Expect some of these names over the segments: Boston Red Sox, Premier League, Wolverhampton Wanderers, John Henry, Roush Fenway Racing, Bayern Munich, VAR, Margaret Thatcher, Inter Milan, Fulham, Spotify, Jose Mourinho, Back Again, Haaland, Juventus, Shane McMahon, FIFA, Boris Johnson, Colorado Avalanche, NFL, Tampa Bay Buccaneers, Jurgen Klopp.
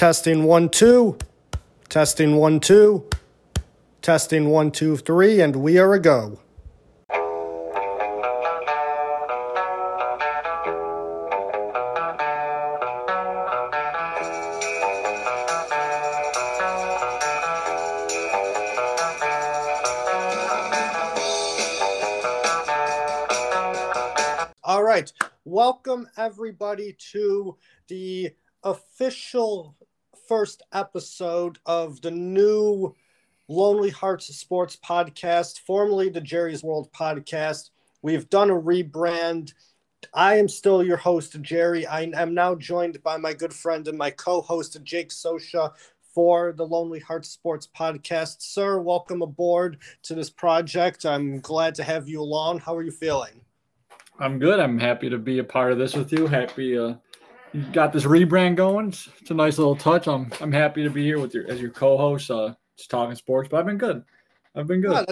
Testing 1, 2. Testing 1, 2. Testing 1, 2, 3, and we are a go. All right, welcome everybody to the official first episode of the new Lonely Hearts Sports Podcast, formerly the Jerry's World Podcast. We've done a rebrand. I am still your host, Jerry. I am now joined by my good friend and my co-host, Jake Sosha, for the Lonely Hearts Sports Podcast. Sir, welcome aboard to this project. I'm glad to have you along. How are you feeling? I'm good. I'm happy to be a part of this with you. Happy you got this rebrand going. It's a nice little touch. I'm happy to be here with you as your co-host. Talking sports, but I've been good. Oh,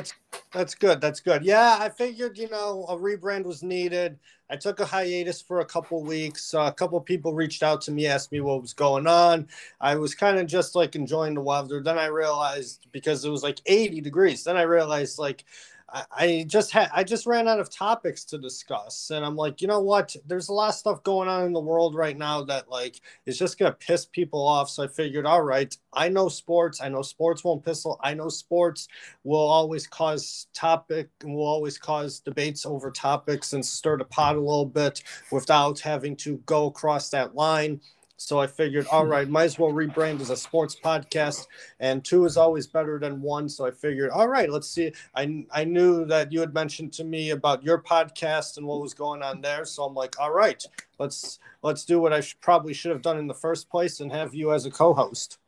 that's good. Yeah, I figured, you know, a rebrand was needed. I took a hiatus for a couple weeks. A couple people reached out to me, asked me what was going on. I was kind of just like enjoying the weather. Then I realized, because it was like 80 degrees, then I realized like I just ran out of topics to discuss. And I'm like, you know what? There's a lot of stuff going on in the world right now that like is just going to piss people off. So I figured, all right, I know sports. I know sports won't piss off. I know sports will always cause topic and will always cause debates over topics and stir the pot a little bit without having to go across that line. So I figured, all right, might as well rebrand as a sports podcast, and two is always better than one. So I figured, all right, let's see. I knew that you had mentioned to me about your podcast and what was going on there. So I'm like, all right, let's do what I probably should have done in the first place and have you as a co-host.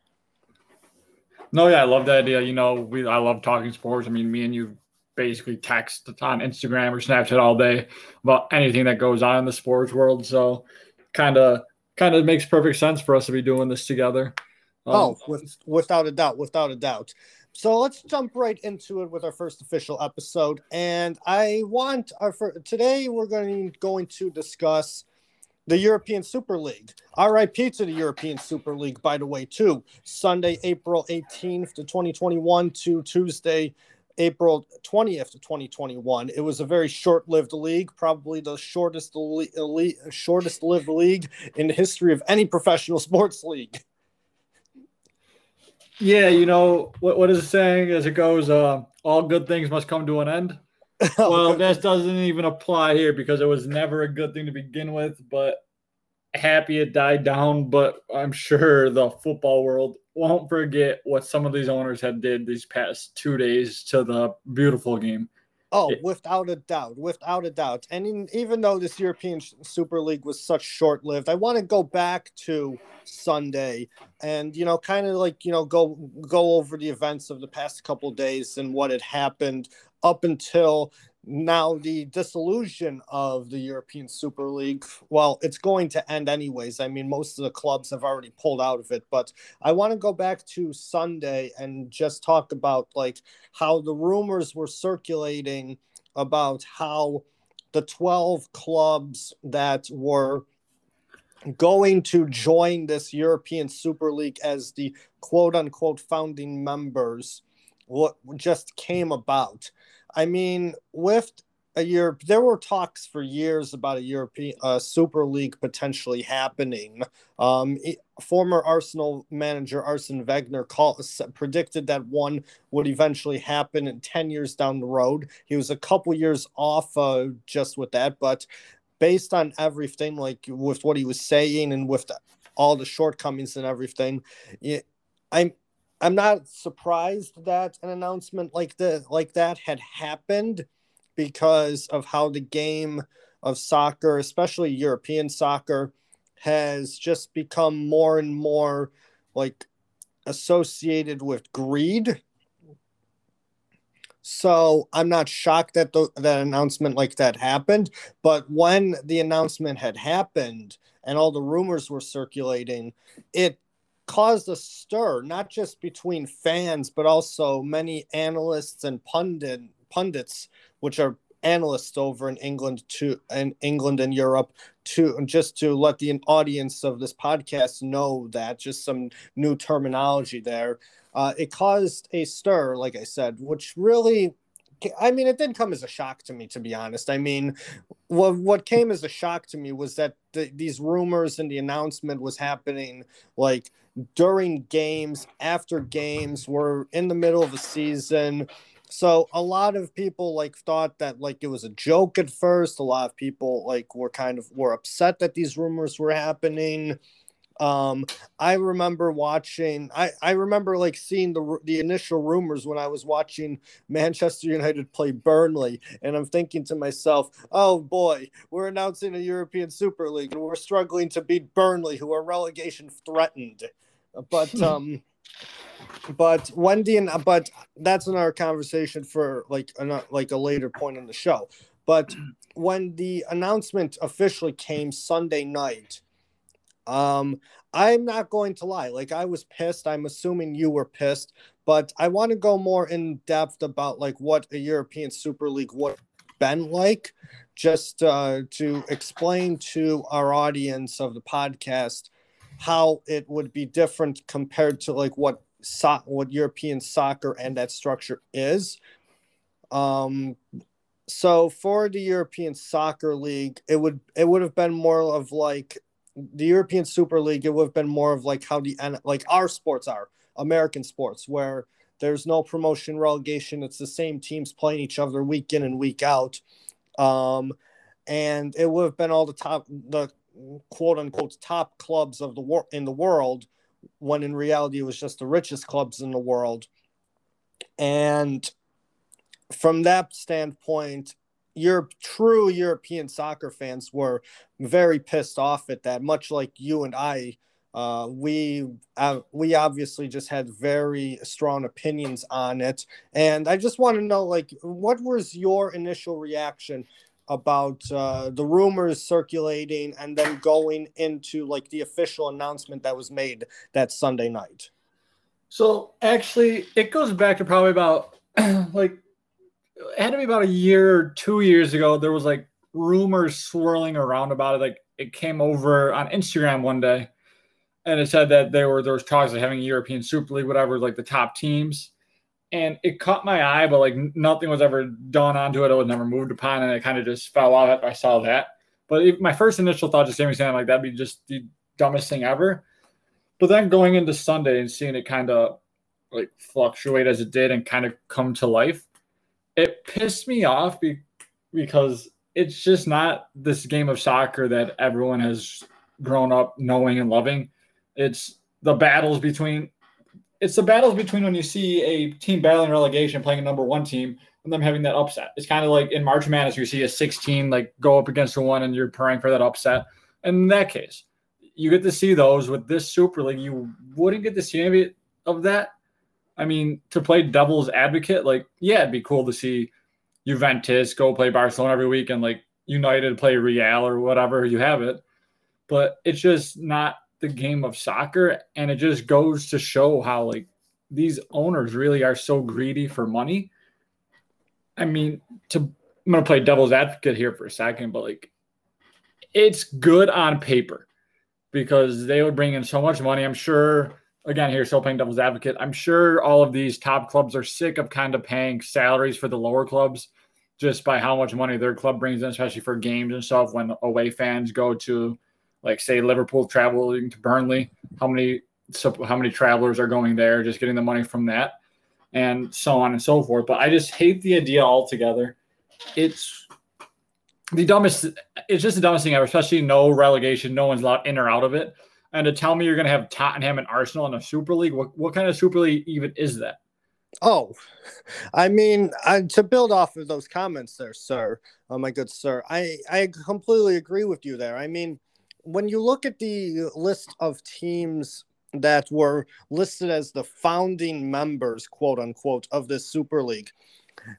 No, yeah, I love the idea. You know, I love talking sports. I mean, me and you basically text on Instagram or Snapchat all day about anything that goes on in the sports world. So kind of makes perfect sense for us to be doing this together. Without a doubt. So let's jump right into it with our first official episode. And I want today we're going to discuss the European Super League. RIP to the European Super League, by the way, too. Sunday, April 18th to 2021 to Tuesday, April 20th of 2021. It was a very short-lived league, probably the shortest-lived league in the history of any professional sports league. Yeah, you know, what is it saying as it goes, all good things must come to an end? Well, that doesn't even apply here because it was never a good thing to begin with, but happy it died down, but I'm sure the football world won't forget what some of these owners have did these past 2 days to the beautiful game. Oh, without a doubt. And even though this European Super League was such short-lived, I want to go back to Sunday and, you know, kind of like, you know, go over the events of the past couple of days and what had happened up until now, the dissolution of the European Super League. Well, it's going to end anyways. I mean, most of the clubs have already pulled out of it, but I want to go back to Sunday and just talk about like how the rumors were circulating about how the 12 clubs that were going to join this European Super League as the quote unquote founding members, what just came about. I mean, with a year, there were talks for years about a European Super League potentially happening. Former Arsenal manager Arsene Wenger predicted that one would eventually happen in 10 years down the road. He was a couple years off just with that, but based on everything, like with what he was saying and with all the shortcomings and everything, I'm not surprised that an announcement like that had happened because of how the game of soccer, especially European soccer, has just become more and more like associated with greed. So I'm not shocked that that announcement like that happened, but when the announcement had happened and all the rumors were circulating, it caused a stir, not just between fans, but also many analysts and pundits, which are analysts over in England and Europe just to let the audience of this podcast know that just some new terminology there. It caused a stir, like I said, which really, I mean, it didn't come as a shock to me, to be honest. I mean, what came as a shock to me was that these rumors and the announcement was happening like during games, after games, we're in the middle of the season. So a lot of people like thought that like it was a joke at first. A lot of people like were upset that these rumors were happening. I remember watching, I remember like seeing the initial rumors when I was watching Manchester United play Burnley, and I'm thinking to myself, oh boy, we're announcing a European Super League and we're struggling to beat Burnley, who are relegation threatened. But that's another conversation for like a later point in the show. But when the announcement officially came Sunday night, I'm not going to lie. Like, I was pissed. I'm assuming you were pissed, but I want to go more in depth about like what a European Super League would have been like, just to explain to our audience of the podcast how it would be different compared to like what European soccer and that structure is. So for the European Soccer League, it would have been more of like the European Super League, it would have been more of like how our sports are, American sports, where there's no promotion, relegation. It's the same teams playing each other week in and week out. And it would have been all the quote unquote top clubs of the in the world, when in reality it was just the richest clubs in the world. And from that standpoint, true European soccer fans were very pissed off at that, much like you and I. We obviously just had very strong opinions on it. And I just want to know, like, what was your initial reaction about the rumors circulating and then going into like the official announcement that was made that Sunday night? So actually it goes back to probably about like, it had to be about a year or 2 years ago. There was like rumors swirling around about it. Like it came over on Instagram one day and it said that there was talks of having a European Super League, whatever, like the top teams. And it caught my eye, but like nothing was ever done onto it. It was never moved upon, and it kind of just fell off after I saw that. But my first initial thought just gave me something like that'd be just the dumbest thing ever. But then going into Sunday and seeing it kind of like fluctuate as it did and kind of come to life, it pissed me off because it's just not this game of soccer that everyone has grown up knowing and loving. It's the battles between when you see a team battling relegation, playing a number one team, and them having that upset. It's kind of like in March Madness, you see a 16 like go up against a one, and you're praying for that upset. And in that case, you get to see those. With this Super League, you wouldn't get to see any of that. I mean, to play devil's advocate, like, yeah, it'd be cool to see Juventus go play Barcelona every week and, like, United play Real or whatever, you have it. But it's just not the game of soccer, and it just goes to show how, like, these owners really are so greedy for money. I mean, I'm going to play devil's advocate here for a second, but, like, it's good on paper because they would bring in so much money, I'm sure – again, here, still playing devil's advocate. I'm sure all of these top clubs are sick of kind of paying salaries for the lower clubs just by how much money their club brings in, especially for games and stuff. When away fans go to, like, say, Liverpool traveling to Burnley, how many travelers are going there, just getting the money from that, and so on and so forth. But I just hate the idea altogether. It's just the dumbest thing ever, especially no relegation. No one's allowed in or out of it. And to tell me you're going to have Tottenham and Arsenal in a Super League, what kind of Super League even is that? Oh, I mean, to build off of those comments there, sir, my good sir, I completely agree with you there. I mean, when you look at the list of teams that were listed as the founding members, quote unquote, of this Super League,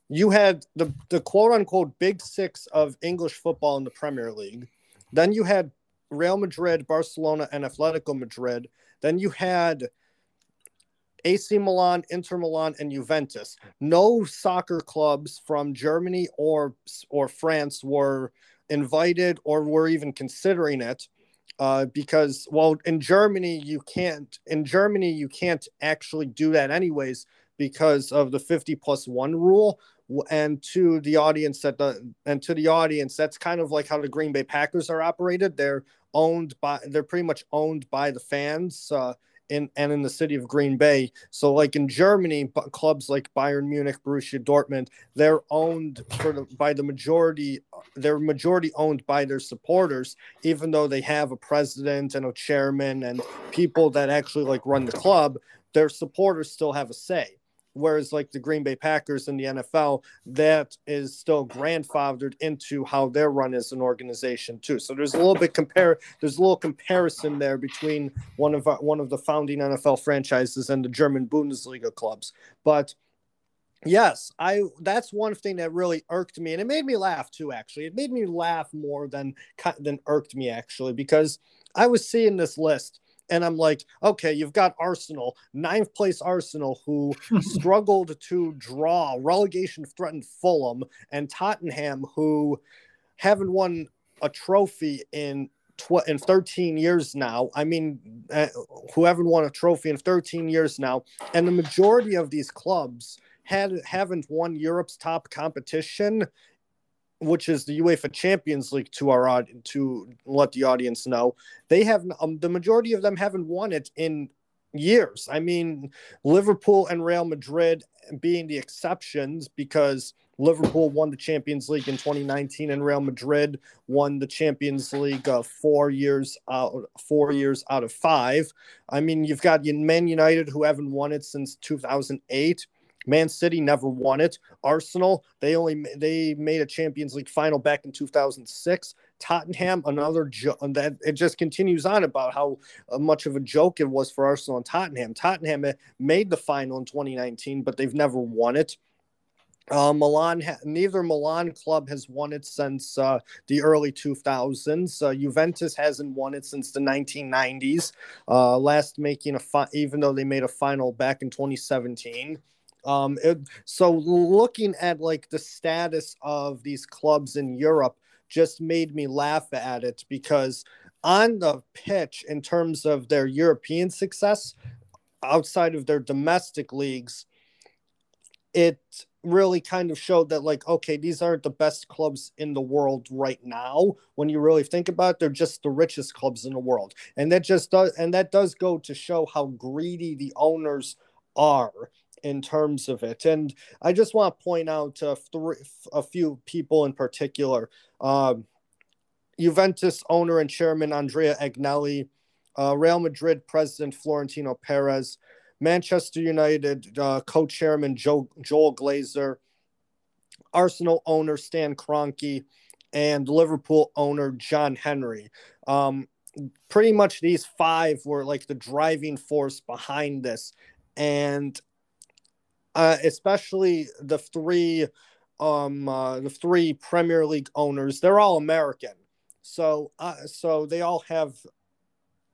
you had the quote unquote big six of English football in the Premier League. Then you had Real Madrid, Barcelona, and Atletico Madrid. Then you had AC Milan, Inter Milan, and Juventus. No soccer clubs from Germany or France were invited or were even considering it, because, well, in Germany you can't actually do that anyways because of the 50+1 rule. And to the audience that's kind of like how the Green Bay Packers are operated. They're pretty much owned by the fans, in the city of Green Bay. So like in Germany, clubs like Bayern Munich, Borussia Dortmund, they're owned by the majority. They're majority owned by their supporters, even though they have a president and a chairman and people that actually like run the club. Their supporters still have a say. Whereas like the Green Bay Packers and the NFL, that is still grandfathered into how they're run as an organization too. So there's a little bit comparison there between one of the founding NFL franchises and the German Bundesliga clubs. But yes, that's one thing that really irked me, and it made me laugh too. Actually, it made me laugh more than irked me actually, because I was seeing this list. And I'm like, okay, you've got Arsenal, 9th place Arsenal, who struggled to draw relegation-threatened Fulham, and Tottenham, who haven't won a trophy in 13 years now. I mean, who haven't won a trophy in 13 years now. And the majority of these clubs haven't won Europe's top competition, which is the UEFA Champions League, to let the audience know. They have the majority of them haven't won it in years. I mean, Liverpool and Real Madrid being the exceptions, because Liverpool won the Champions League in 2019 and Real Madrid won the Champions League 4 years out of 5. I mean, you've got Man United, who haven't won it since 2008. Man City never won it. Arsenal, they made a Champions League final back in 2006. Tottenham, that it just continues on about how much of a joke it was for Arsenal and Tottenham. Tottenham made the final in 2019, but they've never won it. Neither Milan club has won it since the early 2000s. Juventus hasn't won it since the 1990s. Last making even though they made a final back in 2017. So looking at like the status of these clubs in Europe just made me laugh at it, because on the pitch, in terms of their European success outside of their domestic leagues, it really kind of showed that, like, okay, these aren't the best clubs in the world right now. When you really think about it, they're just the richest clubs in the world. And that does go to show how greedy the owners are in terms of it. And I just want to point out a few people in particular. Juventus owner and chairman Andrea Agnelli, Real Madrid president Florentino Perez, Manchester United co-chairman Joel Glazer, Arsenal owner Stan Kroenke, and Liverpool owner John Henry. Pretty much these five were like the driving force behind this. And especially the three Premier League owners, they're all American, so they all have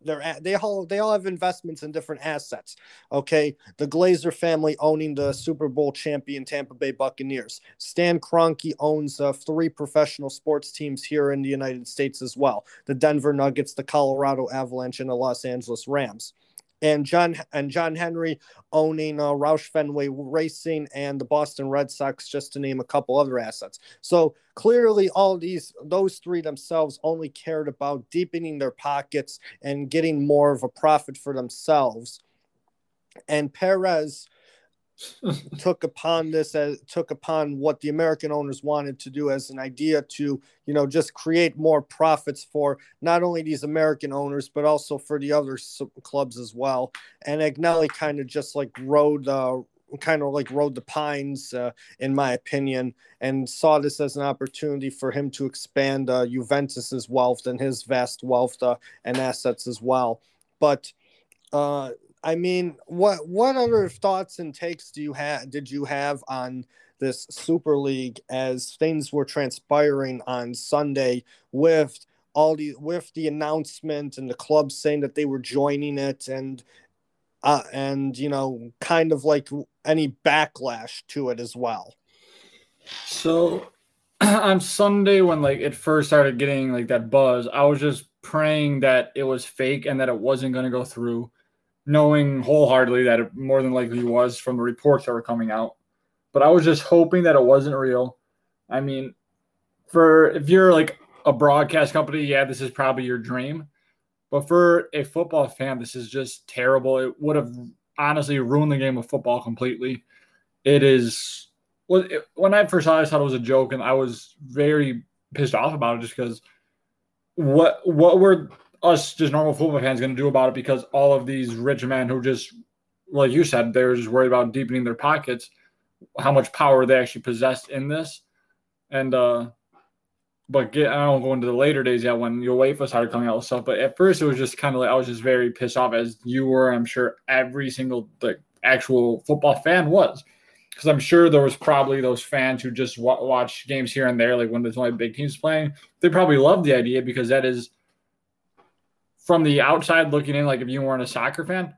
they all have investments in different assets. Okay, the Glazer family owning the Super Bowl champion Tampa Bay Buccaneers. Stan Kroenke owns 3 professional sports teams here in the United States as well: the Denver Nuggets, the Colorado Avalanche, and the Los Angeles Rams. And John Henry owning Roush Fenway Racing and the Boston Red Sox, just to name a couple other assets. So clearly, those three themselves only cared about deepening their pockets and getting more of a profit for themselves. And Perez took upon what the American owners wanted to do as an idea to, just create more profits for not only these American owners, but also for the other clubs as well. And Agnelli kind of just like rode the pines, in my opinion, and saw this as an opportunity for him to expand Juventus's wealth and his vast wealth and assets as well. But, I mean, what other thoughts and takes did you have on this Super League as things were transpiring on Sunday with with the announcement and the clubs saying that they were joining it, and and, you know, kind of like any backlash to it as well. So on Sunday, when like it first started getting like that buzz, I was just praying that it was fake and that it wasn't going to go through, knowing wholeheartedly that it more than likely was from the reports that were coming out. But I was just hoping that it wasn't real. I mean, for if you're like a broadcast company, yeah, this is probably your dream. But for a football fan, this is just terrible. It would have honestly ruined the game of football completely. It is – when I first saw it, I thought it was a joke, and I was very pissed off about it just because what were us just normal football fans going to do about it, because all of these rich men who just, like you said, they were just worried about deepening their pockets, how much power they actually possessed in this. And I don't go into the later days yet when UEFA started coming out with stuff. But at first, it was just kind of like I was just very pissed off, as you were. I'm sure every single actual football fan was, because I'm sure there was probably those fans who just watch games here and there, like when there's only big teams playing. They probably loved the idea, because that is from the outside looking in. Like if you weren't a soccer fan,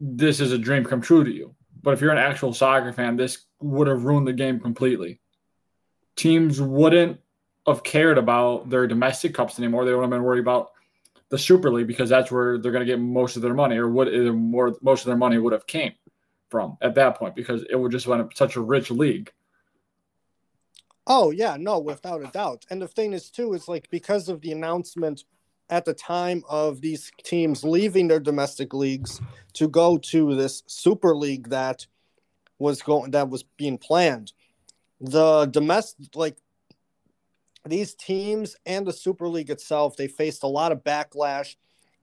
this is a dream come true to you. But if you're an actual soccer fan, this would have ruined the game completely. Teams wouldn't have cared about their domestic cups anymore. They would have been worried about the Super League, because that's where they're going to get most of their money, or what most of their money would have came from at that point, because it would just have been such a rich league. Oh, yeah, no, without a doubt. And the thing is, too, is like because of the announcement at the time of these teams leaving their domestic leagues to go to this Super League that was being planned, the domestic, like these teams and the Super League itself, they faced a lot of backlash.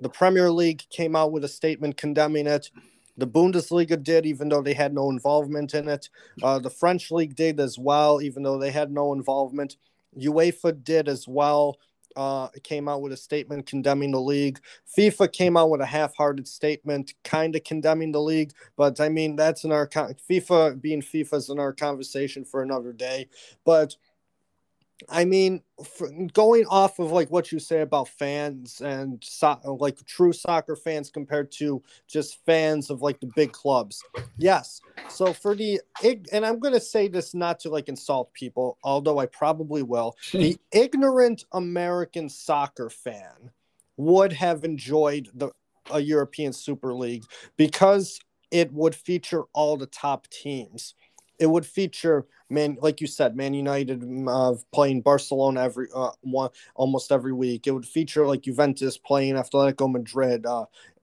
The Premier League came out with a statement condemning it. The Bundesliga did, even though they had no involvement in it. The French League did as well, even though they had no involvement. UEFA did as well. It came out with a statement condemning the league. FIFA came out with a half-hearted statement kind of condemning the league. But, I mean, that's in our FIFA being FIFA is in our conversation for another day. But, I mean, going off of, like, what you say about fans and, like, true soccer fans compared to just fans of, like, the big clubs. Yes. So, for the – and I'm going to say this not to, like, insult people, although I probably will. The ignorant American soccer fan would have enjoyed a European Super League because it would feature all the top teams. It would feature, man, like you said, Man United playing Barcelona almost every week. It would feature like Juventus playing Atletico Madrid,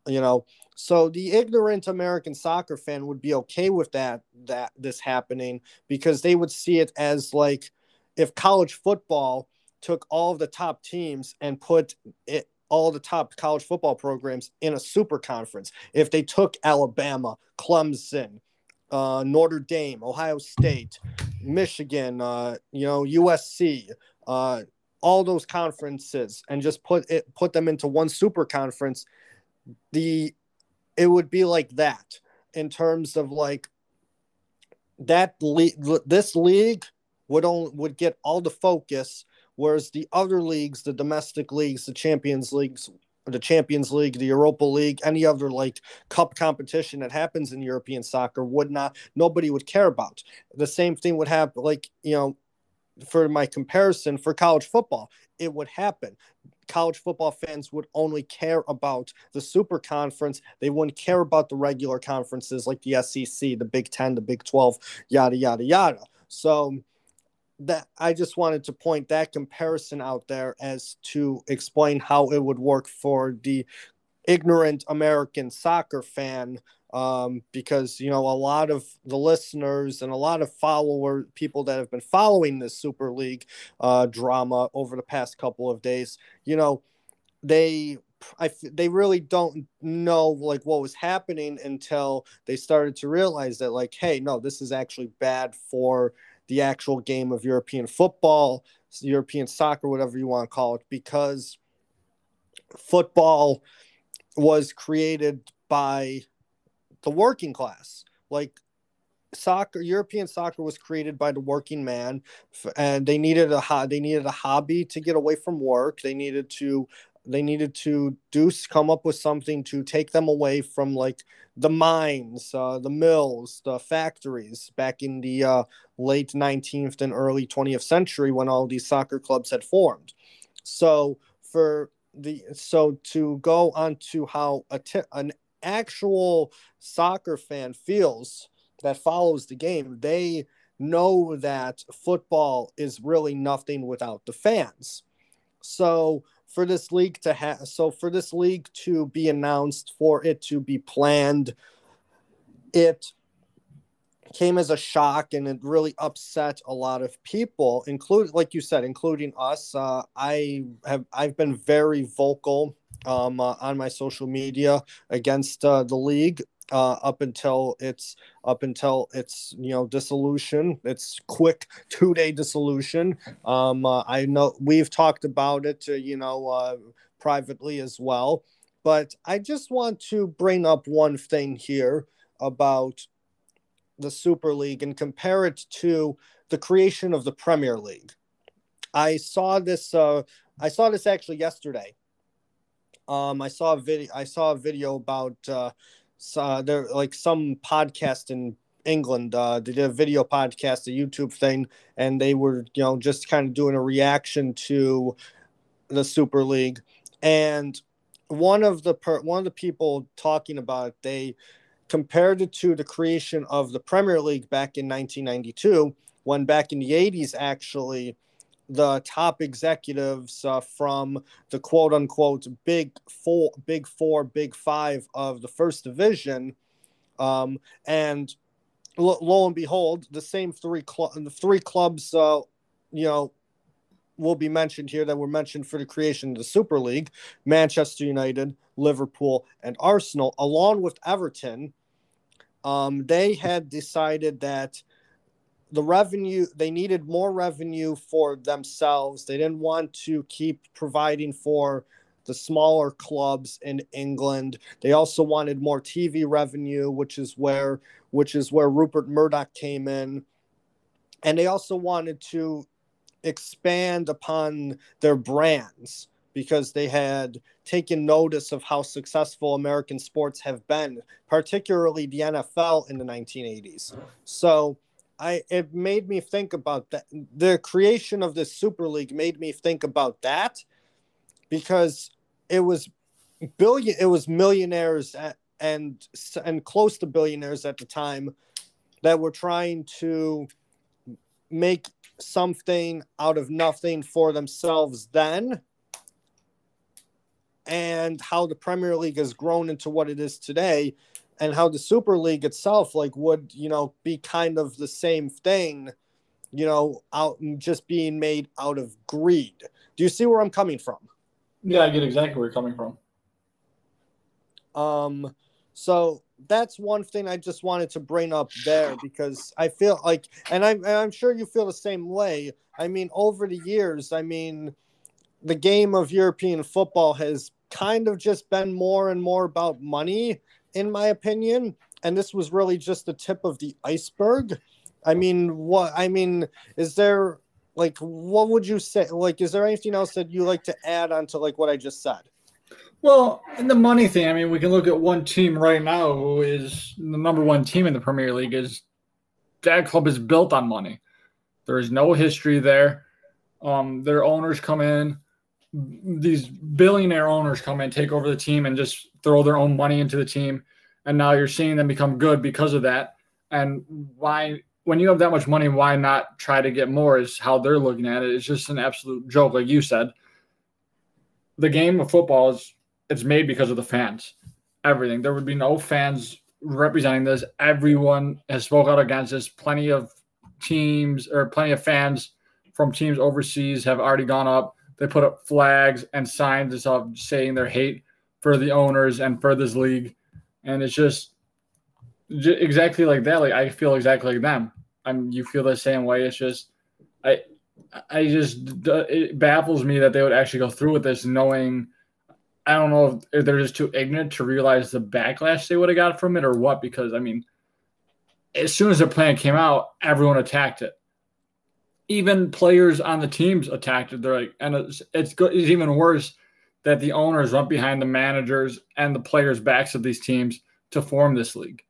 you know. So the ignorant American soccer fan would be okay with that this happening, because they would see it as like if college football took all of the top teams and put it, all the top college football programs in a super conference. If they took Alabama, Clemson, Notre Dame, Ohio State, Michigan, you know, USC, all those conferences, and just put them into one super conference, it would be like that in terms of like that this league would get all the focus, whereas the other leagues, the domestic leagues, the Champions League, the Europa League, any other like cup competition that happens in European soccer nobody would care about. The same thing would happen, like, you know, for my comparison for college football, it would happen. College football fans would only care about the super conference. They wouldn't care about the regular conferences like the SEC, the Big Ten, the Big 12, yada, yada, yada. So that I just wanted to point that comparison out there as to explain how it would work for the ignorant American soccer fan, because, you know, a lot of the listeners and a lot of people that have been following this Super League drama over the past couple of days, you know, they really don't know like what was happening until they started to realize that like, hey, no, this is actually bad for the actual game of European football, European soccer, whatever you want to call it, because football was created by the working class. Like soccer, European soccer was created by the working man, and they needed a hobby to get away from work. They needed to They needed to come up with something to take them away from like the mines, the mills, the factories back in the late 19th and early 20th century when all these soccer clubs had formed. So to go on to how an actual soccer fan feels that follows the game, they know that football is really nothing without the fans. So for this league to be announced, for it to be planned, it came as a shock, and it really upset a lot of people, including us. I've been very vocal on my social media against the league up until its dissolution, its quick 2-day dissolution. I know we've talked about it, privately as well, but I just want to bring up one thing here about the Super League and compare it to the creation of the Premier League. I saw this actually yesterday. I saw a video about, there like some podcast in England, they did a video podcast, a YouTube thing, and they were, just kind of doing a reaction to the Super League. And one of the people talking about it, they compared it to the creation of the Premier League back in 1992, when back in the 80s, actually, the top executives from the quote-unquote Big Five of the First Division, and lo and behold, the same three clubs, will be mentioned here that were mentioned for the creation of the Super League: Manchester United, Liverpool, and Arsenal, along with Everton. They had decided that they needed more revenue for themselves. They didn't want to keep providing for the smaller clubs in England. They also wanted more TV revenue, which is where Rupert Murdoch came in. And they also wanted to expand upon their brands, because they had taken notice of how successful American sports have been, particularly the NFL in the 1980s. So it made me think about that. The creation of this Super League made me think about that, because it was millionaires and close to billionaires at the time that were trying to make something out of nothing for themselves then, and how the Premier League has grown into what it is today. And how the Super League itself, would, be kind of the same thing, out and just being made out of greed. Do you see where I'm coming from? Yeah, I get exactly where you're coming from. So that's one thing I just wanted to bring up there, because I feel like, and I'm sure you feel the same way. I mean, over the years, the game of European football has kind of just been more and more about money, in my opinion, and this was really just the tip of the iceberg. What would you say? Is there anything else that you like to add onto what I just said? Well, in the money thing, we can look at one team right now who is the number one team in the Premier League. Is that club is built on money. There is no history there. Their owners come in. These billionaire owners come in, take over the team, and just throw their own money into the team. And now you're seeing them become good because of that. And why, when you have that much money, why not try to get more, is how they're looking at it. It's just an absolute joke. Like you said, the game of football it's made because of the fans, everything. There would be no fans representing this. Everyone has spoke out against this. Plenty of fans from teams overseas have already gone up. They put up flags and signs and stuff saying their hate for the owners and for this league. And it's just exactly like that. I feel exactly like them. You feel the same way. It's just, it baffles me that they would actually go through with this, knowing, I don't know if they're just too ignorant to realize the backlash they would have got from it or what, because as soon as the plan came out, everyone attacked it. Even players on the teams attacked it. They're like, and it's even worse. that the owners run behind the managers and the players' backs of these teams to form this league.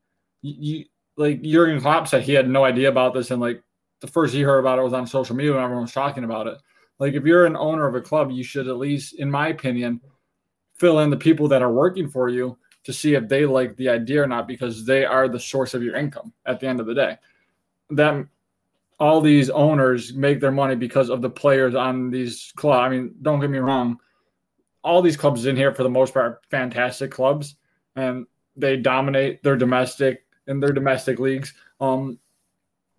Like Jurgen Klopp said, he had no idea about this, and like the first he heard about it was on social media when everyone was talking about it. Like if you're an owner of a club, you should at least, in my opinion, fill in the people that are working for you to see if they like the idea or not, because they are the source of your income at the end of the day. That all these owners make their money because of the players on these clubs. I mean, don't get me wrong. All these clubs in here, for the most part, are fantastic clubs, and they dominate their domestic leagues.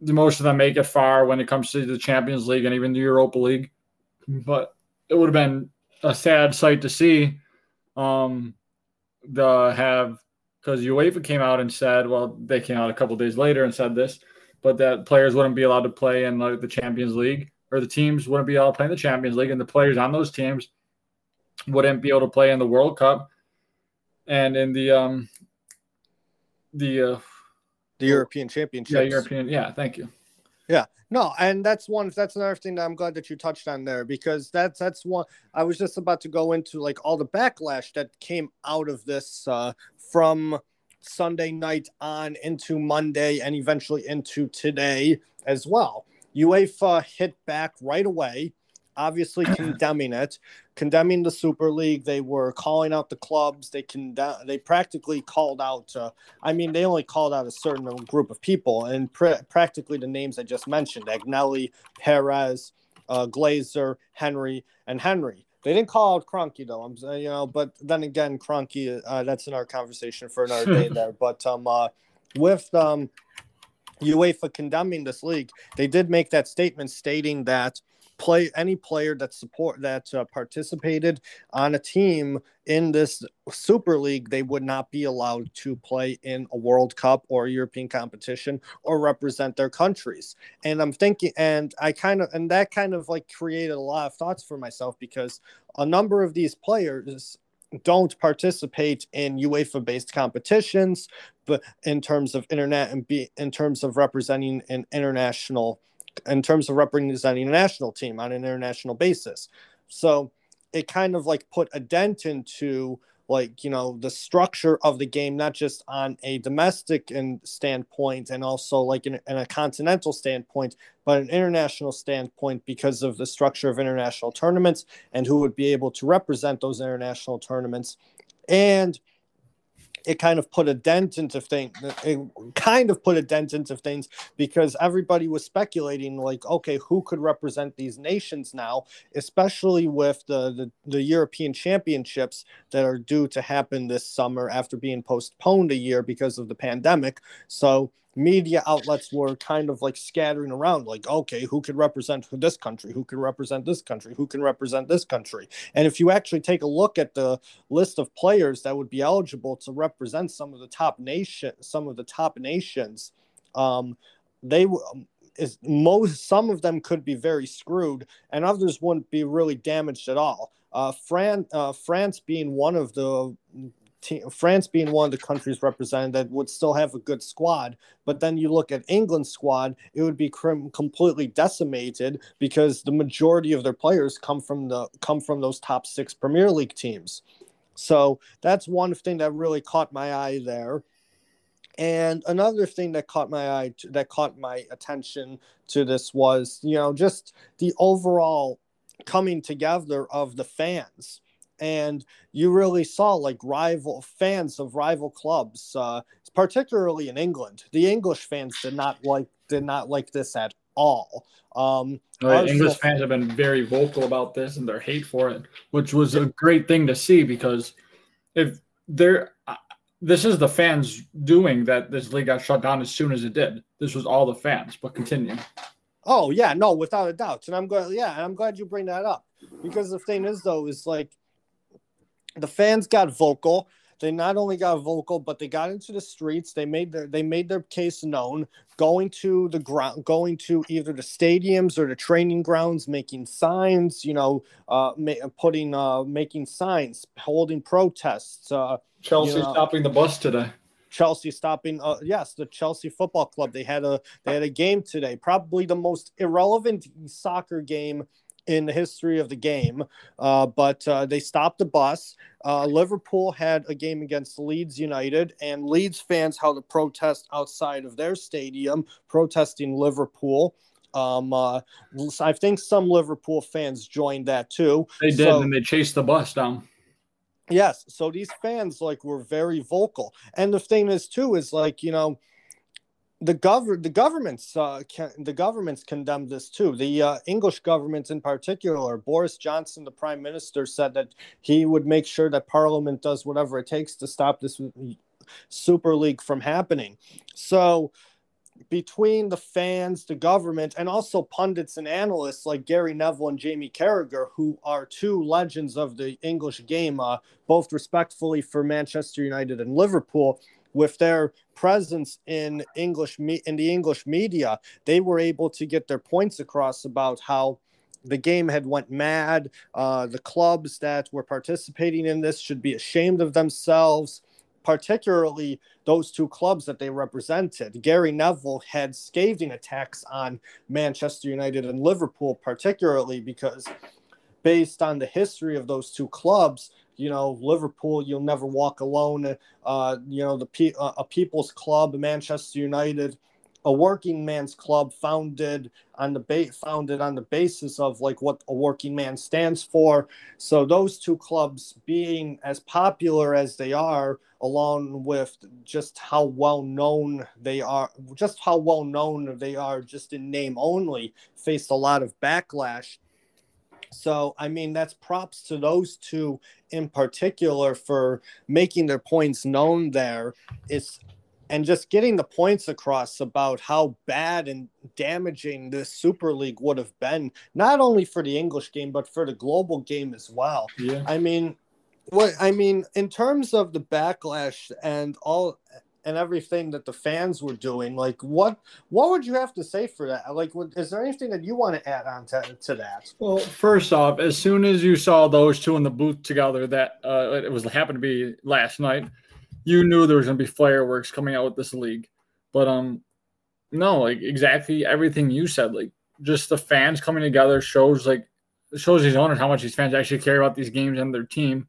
Most of them make it far when it comes to the Champions League and even the Europa League. But it would have been a sad sight to see because UEFA came out and said, well, they came out a couple of days later and said this, but that players wouldn't be allowed to play in like the Champions League, or the teams wouldn't be allowed to play in the Champions League, and the players on those teams wouldn't be able to play in the World Cup and in the European Championships. Thank you. Yeah. No, and that's another thing that I'm glad that you touched on there, because that's one I was just about to go into, like all the backlash that came out of this from Sunday night on into Monday and eventually into today as well. UEFA hit back right away, obviously condemning the Super League. They were calling out the clubs. They practically called out, they only called out a certain group of people, and practically the names I just mentioned, Agnelli, Perez, Glazer, Henry. They didn't call out Kroenke, though, but then again, Kroenke, that's another conversation for another day there. But with UEFA condemning this league, they did make that statement stating that any player that participated on a team in this Super League, they would not be allowed to play in a World Cup or a European competition or represent their countries. And I'm thinking, and that kind of like created a lot of thoughts for myself, because a number of these players don't participate in UEFA-based competitions, but in terms of representing a national team on an international basis. So it kind of like put a dent into the structure of the game, not just on a domestic standpoint and also like in a continental standpoint, but an international standpoint, because of the structure of international tournaments and who would be able to represent those international tournaments. And it kind of put a dent into things. Because everybody was speculating, like, okay, who could represent these nations now, especially with the European Championships that are due to happen this summer after being postponed a year because of the pandemic. So media outlets were kind of like scattering around, like, okay, who could represent this country? Who could represent this country? Who can represent this country? And if you actually take a look at the list of players that would be eligible to represent some of the top nations, some of them could be very screwed, and others wouldn't be really damaged at all. France being one of the countries represented that would still have a good squad, but then you look at England's squad, it would be completely decimated, because the majority of their players come from those top six Premier League teams. So that's one thing that really caught my eye there. And another thing that caught my attention to this was, just the overall coming together of the fans. And you really saw like fans of rival clubs, particularly in England. The English fans did not like this at all. English fans have been very vocal about this and their hate for it, which was a great thing to see, because if this is the fans doing that, this league got shut down as soon as it did. This was all the fans. But continue. Oh yeah, no, without a doubt. And I'm glad you bring that up, because the thing is though is like, the fans got vocal. They not only got vocal, but they got into the streets. They made their case known, going to either the stadiums or the training grounds, making signs, making signs, holding protests. Chelsea stopping the bus today. Chelsea stopping, the Chelsea Football Club. They had a game today, probably the most irrelevant soccer game in the history of the game, but they stopped the bus. Liverpool had a game against Leeds United, and Leeds fans held a protest outside of their stadium protesting Liverpool. I think some Liverpool fans joined that too. They did, and they chased the bus down. Yes, so these fans were very vocal. And the thing is too is the governments condemned this too. The English government in particular, Boris Johnson, the Prime Minister, said that he would make sure that Parliament does whatever it takes to stop this Super League from happening. So between the fans, the government, and also pundits and analysts like Gary Neville and Jamie Carragher, who are two legends of the English game, both respectfully for Manchester United and Liverpool, with their presence in the English media, they were able to get their points across about how the game had went mad. The clubs that were participating in this should be ashamed of themselves, particularly those two clubs that they represented. Gary Neville had scathing attacks on Manchester United and Liverpool, particularly because based on the history of those two clubs, Liverpool, you'll never walk alone. A people's club, Manchester United, a working man's club founded on the basis of what a working man stands for. So those two clubs being as popular as they are, along with just how well known they are just in name only, faced a lot of backlash. So, that's props to those two in particular for making their points known there. And just getting the points across about how bad and damaging this Super League would have been, not only for the English game, but for the global game as well. Yeah. In terms of the backlash and everything that the fans were doing, what would you have to say for that? Is there anything that you want to add on to that? Well, first off, as soon as you saw those two in the booth together, that happened to be last night, you knew there was going to be fireworks coming out with this league. But exactly everything you said, just the fans coming together shows these owners how much these fans actually care about these games and their team.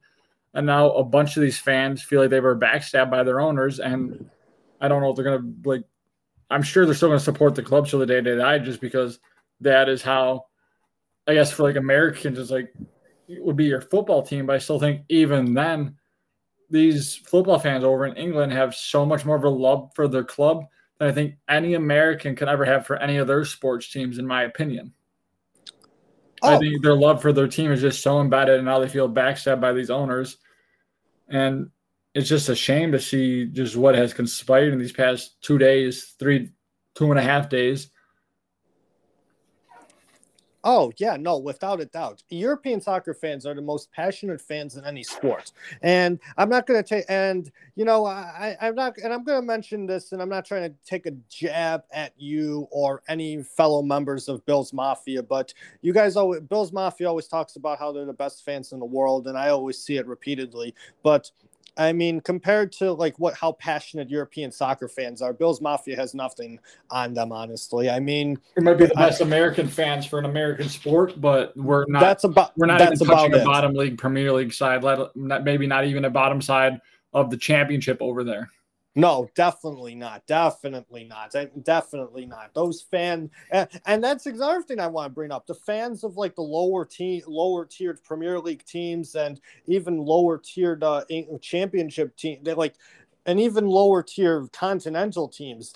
And now a bunch of these fans feel like they were backstabbed by their owners, and I don't know if they're going to, I'm sure they're still going to support the club till the day they die, just because that is how, I guess, for Americans, it's it would be your football team. But I still think even then, these football fans over in England have so much more of a love for their club than I think any American could ever have for any of their sports teams, in my opinion. Oh. I think their love for their team is just so embedded, and now they feel backstabbed by these owners. And it's just a shame to see just what has conspired in these past 2 days, 2.5 days. Oh, yeah, no, without a doubt. European soccer fans are the most passionate fans in any sport. And I'm not going to take – and, I'm not – and I'm going to mention this, and I'm not trying to take a jab at you or any fellow members of Bill's Mafia, but you guys always – Bill's Mafia always talks about how they're the best fans in the world, and I always see it repeatedly. But – compared to how passionate European soccer fans are, Bill's Mafia has nothing on them, honestly. It might be the best American fans for an American sport, but we're not. We're not even touching a bottom league, Premier League side. Maybe not even a bottom side of the championship over there. No, definitely not. Definitely not. Those fans, and that's the other thing I want to bring up. The fans of the lower tiered Premier League teams, and even lower tiered championship team, they and even lower tier continental teams.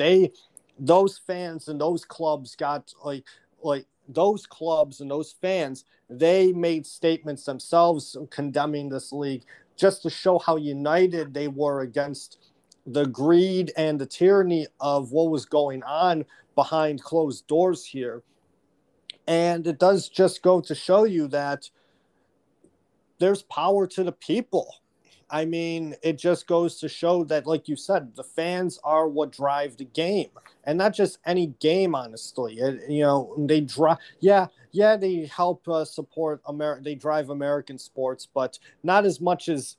Those fans and those clubs got those clubs and those fans. They made statements themselves condemning this league just to show how united they were against the greed and the tyranny of what was going on behind closed doors here. And it does just go to show you that there's power to the people. It just goes to show that, like you said, the fans are what drive the game, and not just any game, honestly. They drive. Yeah, they help support America. They drive American sports, but not as much as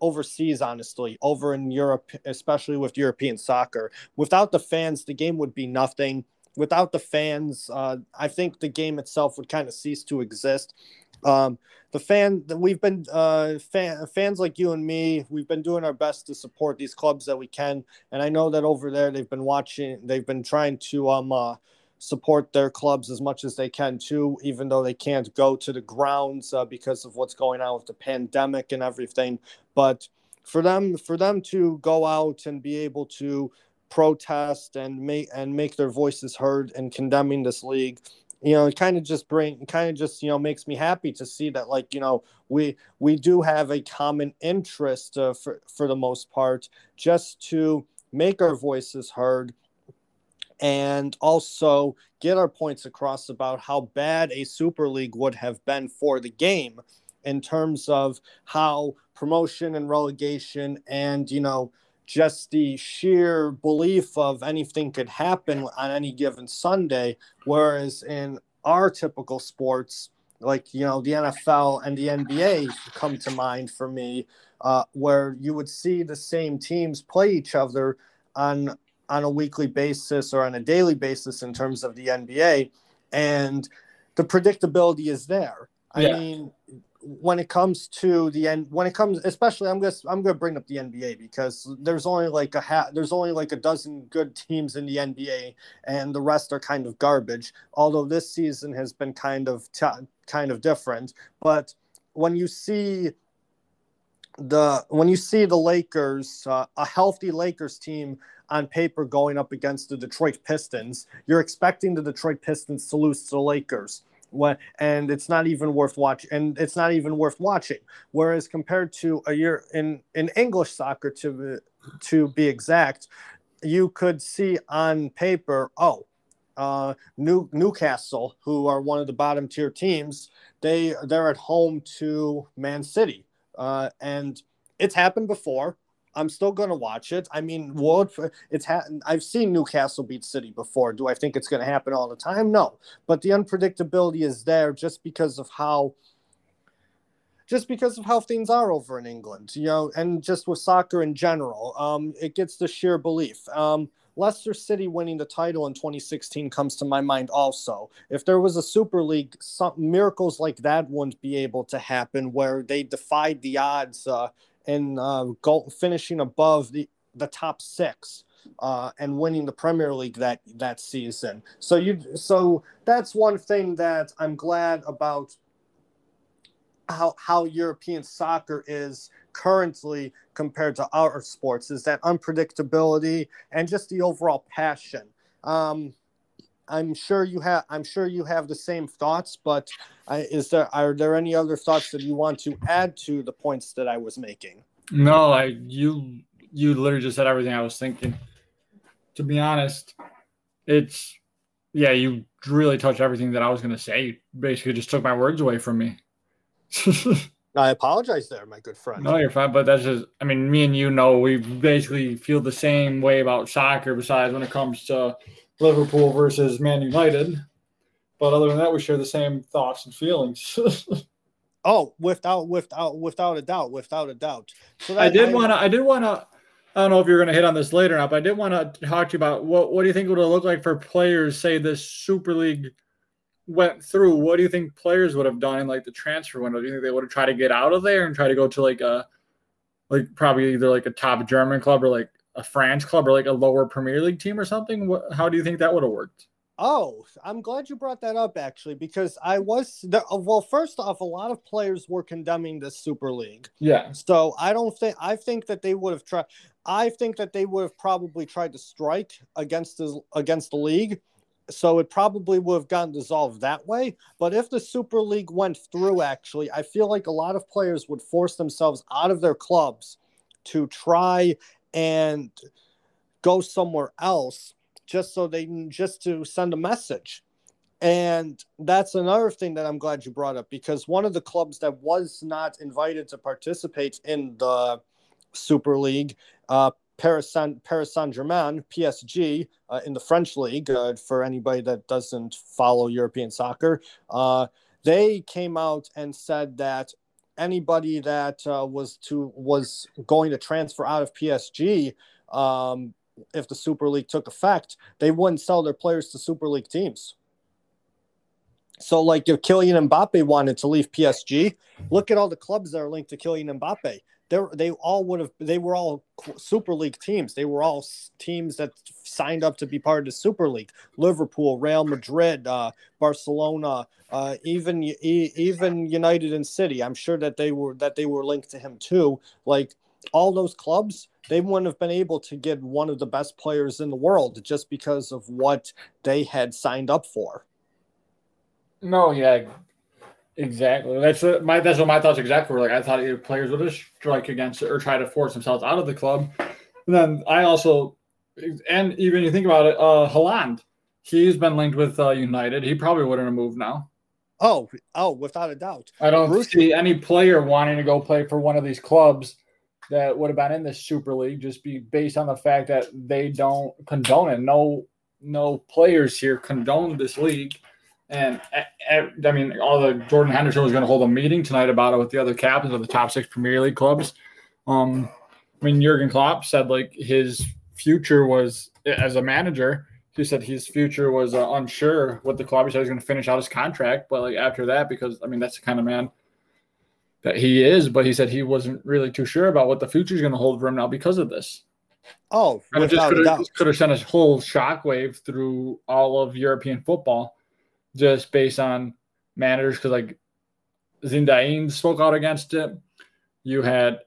overseas, honestly, over in Europe, especially with European soccer. Without the fans, the game would be nothing. without the fans, I think the game itself would kind of cease to exist. Fans like you and me, we've been doing our best to support these clubs that we can. And I know that over there, they've been trying to support their clubs as much as they can too, even though they can't go to the grounds because of what's going on with the pandemic and everything. But for them to go out and be able to protest and make their voices heard in condemning this league, you know, it kind of just makes me happy to see that, like, you know, we do have a common interest for the most part, just to make our voices heard and also get our points across about how bad a Super League would have been for the game in terms of how promotion and relegation and, you know, just the sheer belief of anything could happen on any given Sunday, whereas in our typical sports, like, you know, the NFL and the NBA come to mind for me, where you would see the same teams play each other on a weekly basis or on a daily basis in terms of the NBA, and the predictability is there. Yeah. I mean, especially I'm going to bring up the NBA because there's only like a dozen good teams in the NBA and the rest are kind of garbage. Although this season has been kind of different, but when you see the Lakers, a healthy Lakers team on paper going up against the Detroit Pistons, you're expecting the Detroit Pistons to lose to the Lakers. And it's not even worth watching. Whereas compared to a year in English soccer, to be exact, you could see on paper, Newcastle, who are one of the bottom tier teams, they're at home to Man City, and it's happened before. I'm still going to watch it. I mean, I've seen Newcastle beat City before. Do I think it's going to happen all the time? No. But the unpredictability is there just because of how things are over in England, you know, and just with soccer in general. It gets the sheer belief. Leicester City winning the title in 2016 comes to my mind also. If there was a Super League, some miracles like that wouldn't be able to happen, where they defied the odds finishing above the top six and winning the Premier League that season. So that's one thing that I'm glad about, how European soccer is currently compared to our sports, is that unpredictability and just the overall passion. I'm sure you have the same thoughts, but are there any other thoughts that you want to add to the points that I was making? No, you literally just said everything I was thinking. To be honest, you really touched everything that I was going to say. You basically just took my words away from me. I apologize there, my good friend. No, you're fine, but that's just, I mean, me and you know, we basically feel the same way about soccer, besides when it comes to Liverpool versus Man United. But other than that, we share the same thoughts and feelings. Without a doubt. So I did want to, I don't know if you're going to hit on this later or not, but I did want to talk to you about what do you think would have looked like for players, say this Super League went through. What do you think players would have done in like the transfer window? Do you think they would have tried to get out of there and try to go to probably either like a top German club or like a French club or like a lower Premier League team or something? How do you think that would have worked? Oh, I'm glad you brought that up, actually, because first off, a lot of players were condemning this Super League. Yeah. So I think that they would have probably tried to strike against the league. So it probably would have gotten dissolved that way. But if the Super League went through, actually, I feel like a lot of players would force themselves out of their clubs to try and go somewhere else, just to send a message. And that's another thing that I'm glad you brought up, because one of the clubs that was not invited to participate in the Super League, Paris Saint-Germain, PSG, in the French league, for anybody that doesn't follow European soccer, they came out and said that anybody that was going to transfer out of PSG if the Super League took effect, they wouldn't sell their players to Super League teams. So, like, if Kylian Mbappe wanted to leave PSG, look at all the clubs that are linked to Kylian Mbappe. They were all Super League teams. They were all teams that signed up to be part of the Super League. Liverpool, Real Madrid, Barcelona, even United and City. I'm sure that they were linked to him too. Like, all those clubs, they wouldn't have been able to get one of the best players in the world just because of what they had signed up for. No, yeah, exactly. That's what my thoughts exactly were. Like, I thought either players would just strike against it or try to force themselves out of the club. And then I also, and even you think about it, Haaland, he's been linked with United. He probably wouldn't have moved now. Oh, without a doubt. I don't see any player wanting to go play for one of these clubs that would have been in the Super League, just be based on the fact that they don't condone it. No players here condone this league. And, I mean, Jordan Henderson was going to hold a meeting tonight about it with the other captains of the top six Premier League clubs. I mean, Jurgen Klopp said, like, his future was, as a manager, he said his future was unsure with the club. He said he was going to finish out his contract, but, like, after that, because, I mean, that's the kind of man that he is, but he said he wasn't really too sure about what the future is going to hold for him now because of this. Oh, and it just could have sent a whole shockwave through all of European football, just based on managers, because, like, Zidane spoke out against it. You had,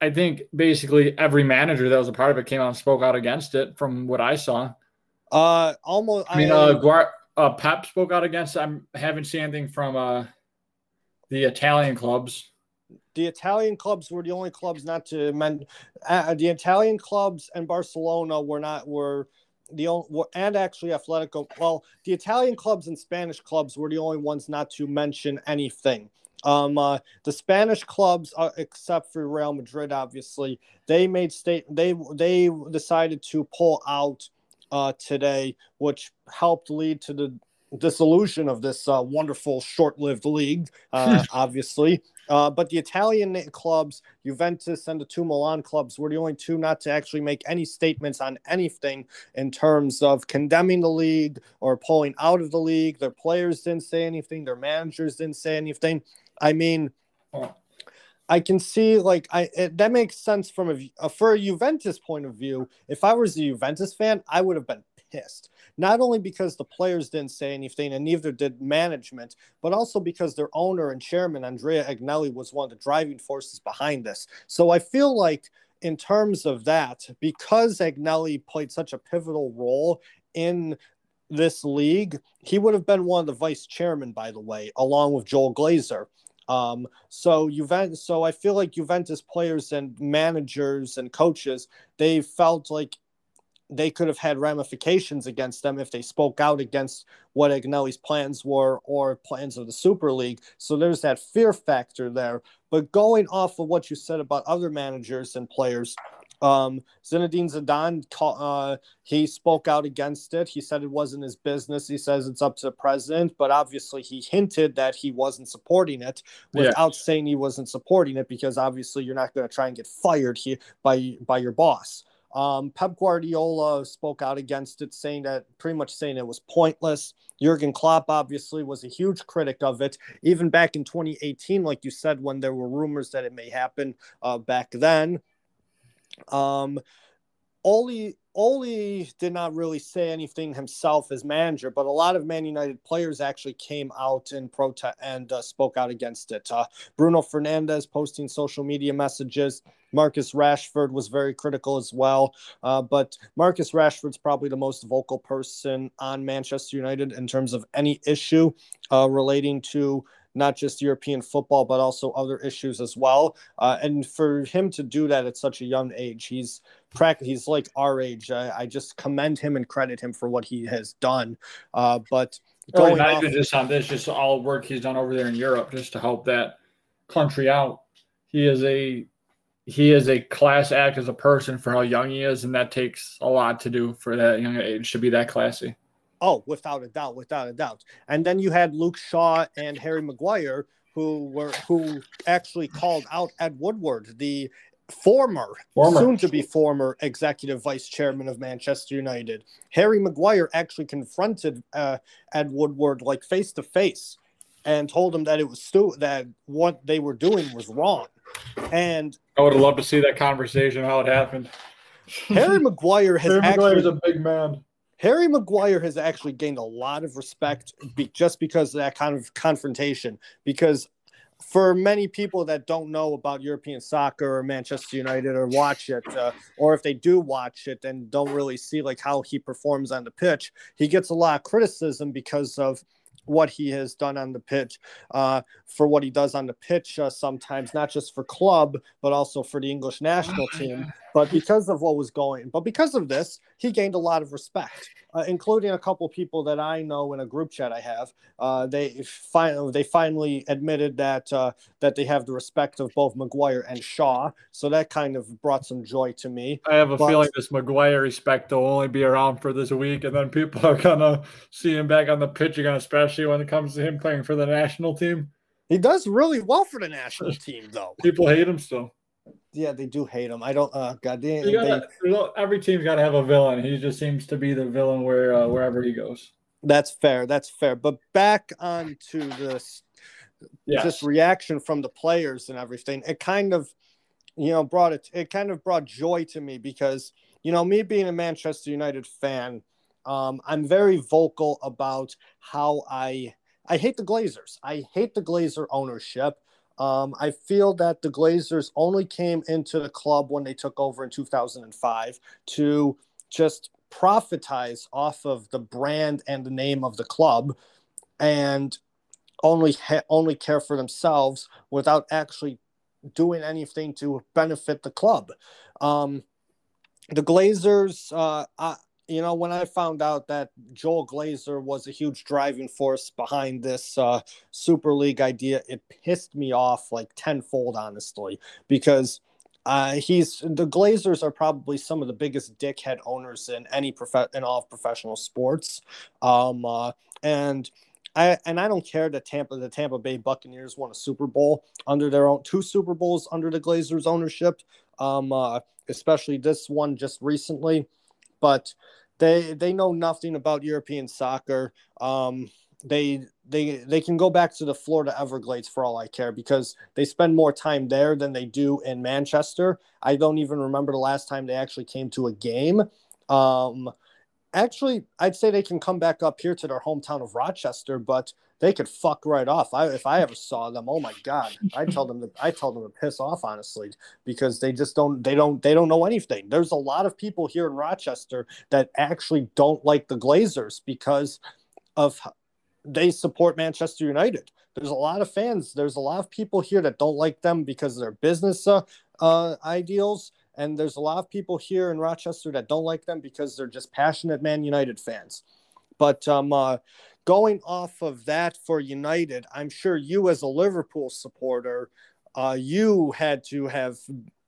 I think, basically every manager that was a part of it came out and spoke out against it from what I saw. Pep spoke out against it. I haven't seen anything from the Italian clubs. The Italian clubs were the only clubs not to mention. The Italian clubs and Barcelona were and actually Atletico. Well, the Italian clubs and Spanish clubs were the only ones not to mention anything. The Spanish clubs, except for Real Madrid, obviously, they decided to pull out today, which helped lead to the dissolution of this wonderful short-lived league, obviously. But the Italian clubs, Juventus and the two Milan clubs, were the only two not to actually make any statements on anything in terms of condemning the league or pulling out of the league. Their players didn't say anything. Their managers didn't say anything. I mean, I can see, like, that makes sense from for a Juventus point of view. If I was a Juventus fan, I would have been pissed, not only because the players didn't say anything and neither did management, but also because their owner and chairman, Andrea Agnelli, was one of the driving forces behind this. So I feel like in terms of that, because Agnelli played such a pivotal role in this league, he would have been one of the vice chairmen, by the way, along with Joel Glazer. So I feel like Juventus players and managers and coaches, they felt like they could have had ramifications against them if they spoke out against what Agnelli's plans were or plans of the Super League. So there's that fear factor there. But going off of what you said about other managers and players, Zinedine Zidane, he spoke out against it. He said it wasn't his business. He says it's up to the president, but obviously he hinted that he wasn't supporting it without saying he wasn't supporting it, because obviously you're not going to try and get fired here by your boss. Pep Guardiola spoke out against it, saying it was pointless. Jurgen Klopp obviously was a huge critic of it, even back in 2018, like you said, when there were rumors that it may happen back then. Ole did not really say anything himself as manager, but a lot of Man United players actually came out in protest and spoke out against it. Bruno Fernandes posting social media messages. Marcus Rashford was very critical as well. But Marcus Rashford's probably the most vocal person on Manchester United in terms of any issue relating to not just European football, but also other issues as well. And for him to do that at such a young age, he's like our age. I just commend him and credit him for what he has done. But going not even just on this, just all work he's done over there in Europe, just to help that country out. He is a class act as a person for how young he is, and that takes a lot to do for that young age to be that classy. Oh, without a doubt. And then you had Luke Shaw and Harry Maguire, who actually called out Ed Woodward, the former, soon to be former executive vice chairman of Manchester United. Harry Maguire actually confronted Ed Woodward like face to face and told him that it was that what they were doing was wrong. And I would have loved to see that conversation, how it happened. Harry Maguire has Maguire's a big man. Harry Maguire has actually gained a lot of respect just because of that kind of confrontation. Because for many people that don't know about European soccer or Manchester United or watch it, or if they do watch it and don't really see like how he performs on the pitch, he gets a lot of criticism because of what he has done on the pitch, for what he does on the pitch sometimes, not just for club, but also for the English national team. But because of what was going, but because of this, he gained a lot of respect, including a couple people that I know in a group chat I have. They finally admitted that that they have the respect of both Maguire and Shaw. So that kind of brought some joy to me. I have a feeling this Maguire respect will only be around for this week, and then people are going to see him back on the pitch again, especially when it comes to him playing for the national team. He does really well for the national team, though. People hate him still. Yeah, they do hate him. I don't. Every team's got to have a villain. He just seems to be the villain wherever he goes. That's fair. That's fair. But back on to this, this reaction from the players and everything. It kind of, It kind of brought joy to me because me being a Manchester United fan, I'm very vocal about how I hate the Glazers. I hate the Glazer ownership. I feel that the Glazers only came into the club when they took over in 2005 to just profitize off of the brand and the name of the club and only care for themselves without actually doing anything to benefit the club. The Glazers, when I found out that Joel Glazer was a huge driving force behind this Super League idea, it pissed me off like tenfold, honestly, because the Glazers are probably some of the biggest dickhead owners in all professional sports. And I don't care that the Tampa Bay Buccaneers won a Super Bowl under their own two Super Bowls under the Glazers ownership, especially this one just recently. But they know nothing about European soccer. They can go back to the Florida Everglades for all I care because they spend more time there than they do in Manchester. I don't even remember the last time they actually came to a game. Actually, I'd say they can come back up here to their hometown of Rochester, but they could fuck right off. If I ever saw them, oh my God, I tell them to piss off, honestly, because they just don't know anything. There's a lot of people here in Rochester that actually don't like the Glazers because of they support Manchester United. There's a lot of fans. There's a lot of people here that don't like them because of their business ideals. And there's a lot of people here in Rochester that don't like them because they're just passionate Man United fans. But going off of that for United, I'm sure you as a Liverpool supporter, you had to have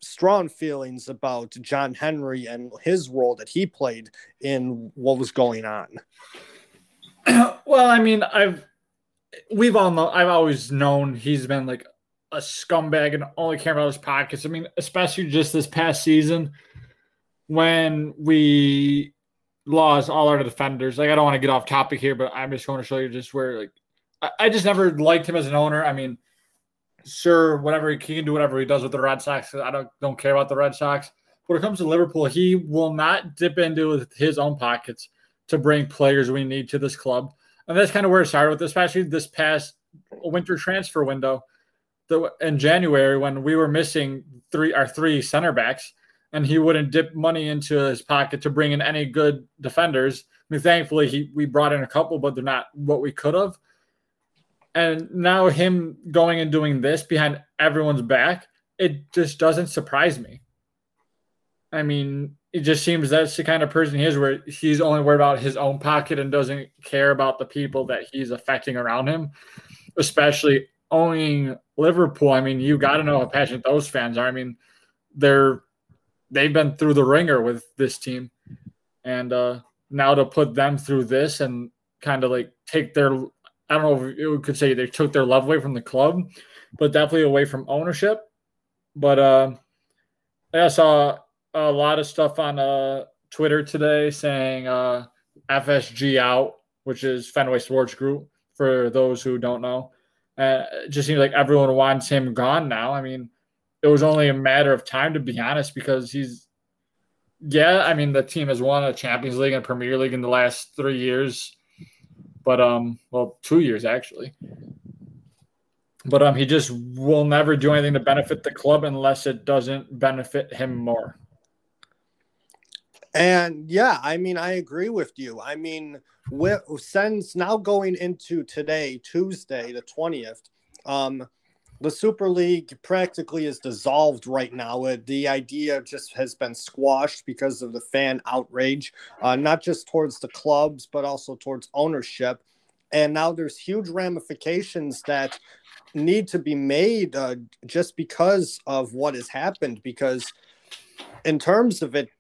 strong feelings about John Henry and his role that he played in what was going on. Well, I mean, I've always known he's been like a scumbag and only came out of his pockets. I mean, especially just this past season when we lost all our defenders. Like, I don't want to get off topic here, but I'm just going to show you just where, like, I just never liked him as an owner. I mean, sure, whatever he can do, whatever he does with the Red Sox. I don't care about the Red Sox. When it comes to Liverpool, he will not dip into his own pockets to bring players we need to this club. And that's kind of where it started with, especially this past winter transfer window. In January, when we were missing our three center backs, and he wouldn't dip money into his pocket to bring in any good defenders. I mean, thankfully, we brought in a couple, but they're not what we could have. And now him going and doing this behind everyone's back, it just doesn't surprise me. I mean, it just seems that's the kind of person he is, where he's only worried about his own pocket and doesn't care about the people that he's affecting around him, especially owning Liverpool. I mean, you got to know how passionate those fans are. I mean, they've been through the ringer with this team, and now to put them through this and kind of like take their, I don't know if you could say they took their love away from the club, but definitely away from ownership. But I saw a lot of stuff on Twitter today saying FSG out, which is Fenway Sports Group, for those who don't know. It just seems like everyone wants him gone now. I mean, it was only a matter of time, to be honest, because the team has won a Champions League and Premier League in the last 3 years. But, 2 years, actually. But he just will never do anything to benefit the club unless it doesn't benefit him more. And, I agree with you. I mean, since now going into today, Tuesday, the 20th, the Super League practically is dissolved right now. The idea just has been squashed because of the fan outrage, not just towards the clubs, but also towards ownership. And now there's huge ramifications that need to be made just because of what has happened. Because in terms of it,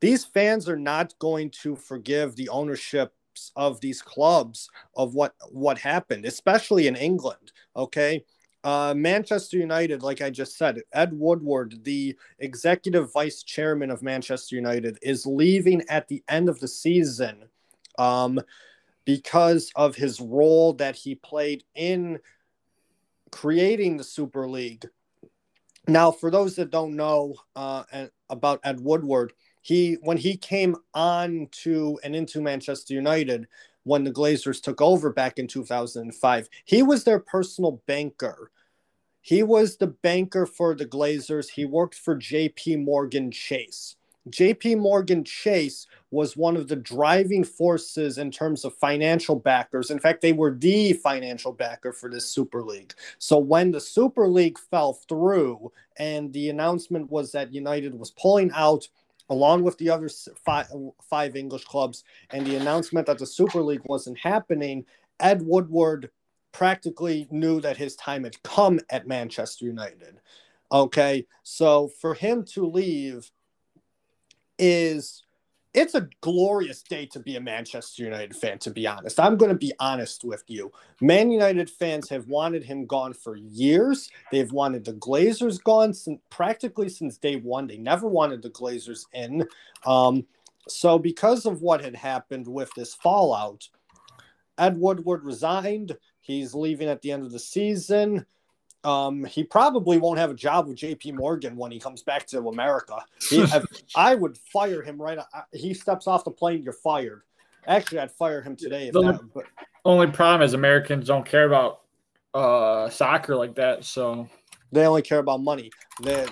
these fans are not going to forgive the ownerships of these clubs of what happened, especially in England, okay? Manchester United, like I just said, Ed Woodward, the executive vice chairman of Manchester United, is leaving at the end of the season because of his role that he played in creating the Super League. Now, for those that don't know about Ed Woodward, when he came on to and into Manchester United when the Glazers took over back in 2005, he was their personal banker. He was the banker for the Glazers. He worked for J.P. Morgan Chase. J.P. Morgan Chase was one of the driving forces in terms of financial backers. In fact, they were the financial backer for this Super League. So when the Super League fell through and the announcement was that United was pulling out along with the other five English clubs and the announcement that the Super League wasn't happening, Ed Woodward practically knew that his time had come at Manchester United. Okay, so for him to leave it's a glorious day to be a Manchester United fan, to be honest. I'm going to be honest with you. Man United fans have wanted him gone for years. They've wanted the Glazers gone practically since day one. They never wanted the Glazers in. So because of what had happened with this fallout, Ed Woodward resigned. He's leaving at the end of the season. He probably won't have a job with J.P. Morgan when he comes back to America. I would fire him right now. He steps off the plane, you're fired. Actually, I'd fire him today. Only problem is Americans don't care about soccer like that. So they only care about money.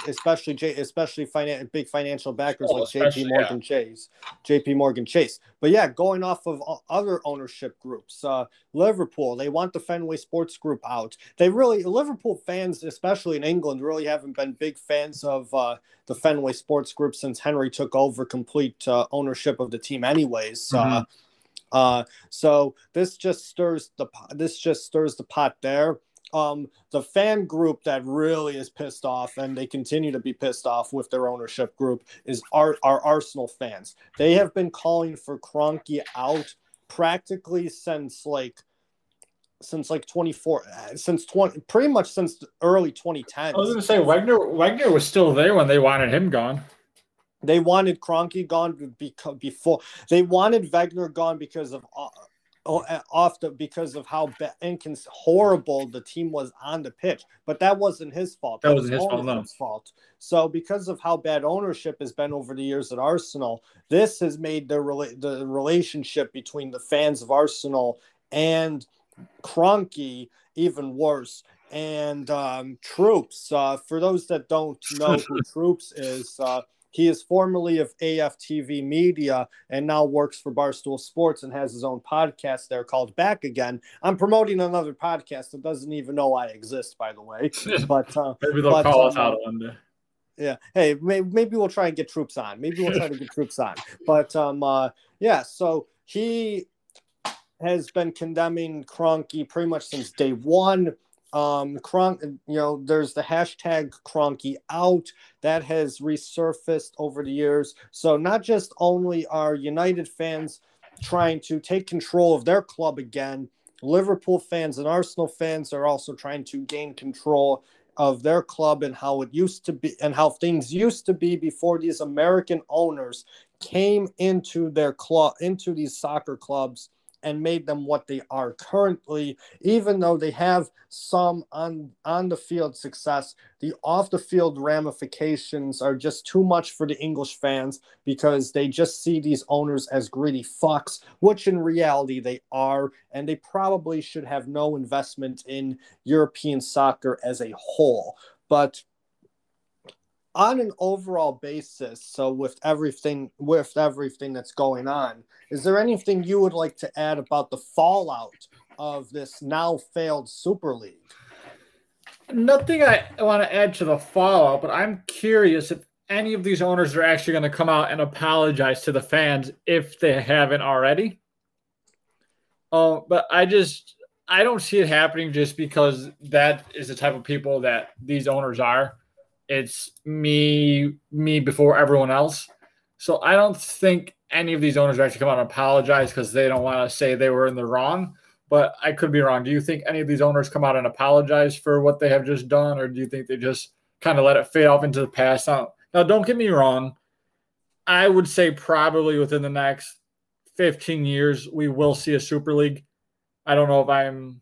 Especially big financial backers like J.P. Morgan Chase. J.P. Morgan Chase. But yeah, going off of other ownership groups, Liverpool, they want the Fenway Sports Group out. Liverpool fans, especially in England, really haven't been big fans of the Fenway Sports Group since Henry took over complete ownership of the team anyways. Mm-hmm. So this just stirs the pot there. The fan group that really is pissed off, and they continue to be pissed off with their ownership group, is our Arsenal fans. They have been calling for Kroenke out practically since early 2010. I was going to say Wenger was still there when they wanted him gone. They wanted Kroenke gone before they wanted Wenger gone because of. Because of how horrible the team was on the pitch, but that wasn't his fault. That wasn't his fault. No. So, because of how bad ownership has been over the years at Arsenal, this has made the relationship between the fans of Arsenal and Kroenke even worse. And Troops, for those that don't know who Troops is. He is formerly of AFTV Media and now works for Barstool Sports and has his own podcast there called Back Again. I'm promoting another podcast that doesn't even know I exist, by the way. But maybe they'll call us out one day. Yeah. Hey, maybe we'll try and get Troops on. But so he has been condemning Kroenke pretty much since day one. There's the hashtag Kroenke out that has resurfaced over the years. So not just only are United fans trying to take control of their club again, Liverpool fans and Arsenal fans are also trying to gain control of their club and how it used to be and how things used to be before these American owners came into their club, into these soccer clubs, and made them what they are currently. Even though they have some on the field success, the off the field ramifications are just too much for the English fans, because they just see these owners as greedy fucks, which in reality they are, and they probably should have no investment in European soccer as a whole. But on an overall basis, so with everything that's going on, is there anything you would like to add about the fallout of this now failed Super League? Nothing I want to add to the fallout, but I'm curious if any of these owners are actually going to come out and apologize to the fans if they haven't already. But I don't see it happening, just because that is the type of people that these owners are. It's me before everyone else. So I don't think any of these owners actually come out and apologize because they don't want to say they were in the wrong, but I could be wrong. Do you think any of these owners come out and apologize for what they have just done, or do you think they just kind of let it fade off into the past? Now, don't get me wrong. I would say probably within the next 15 years, we will see a Super League. I don't know if I'm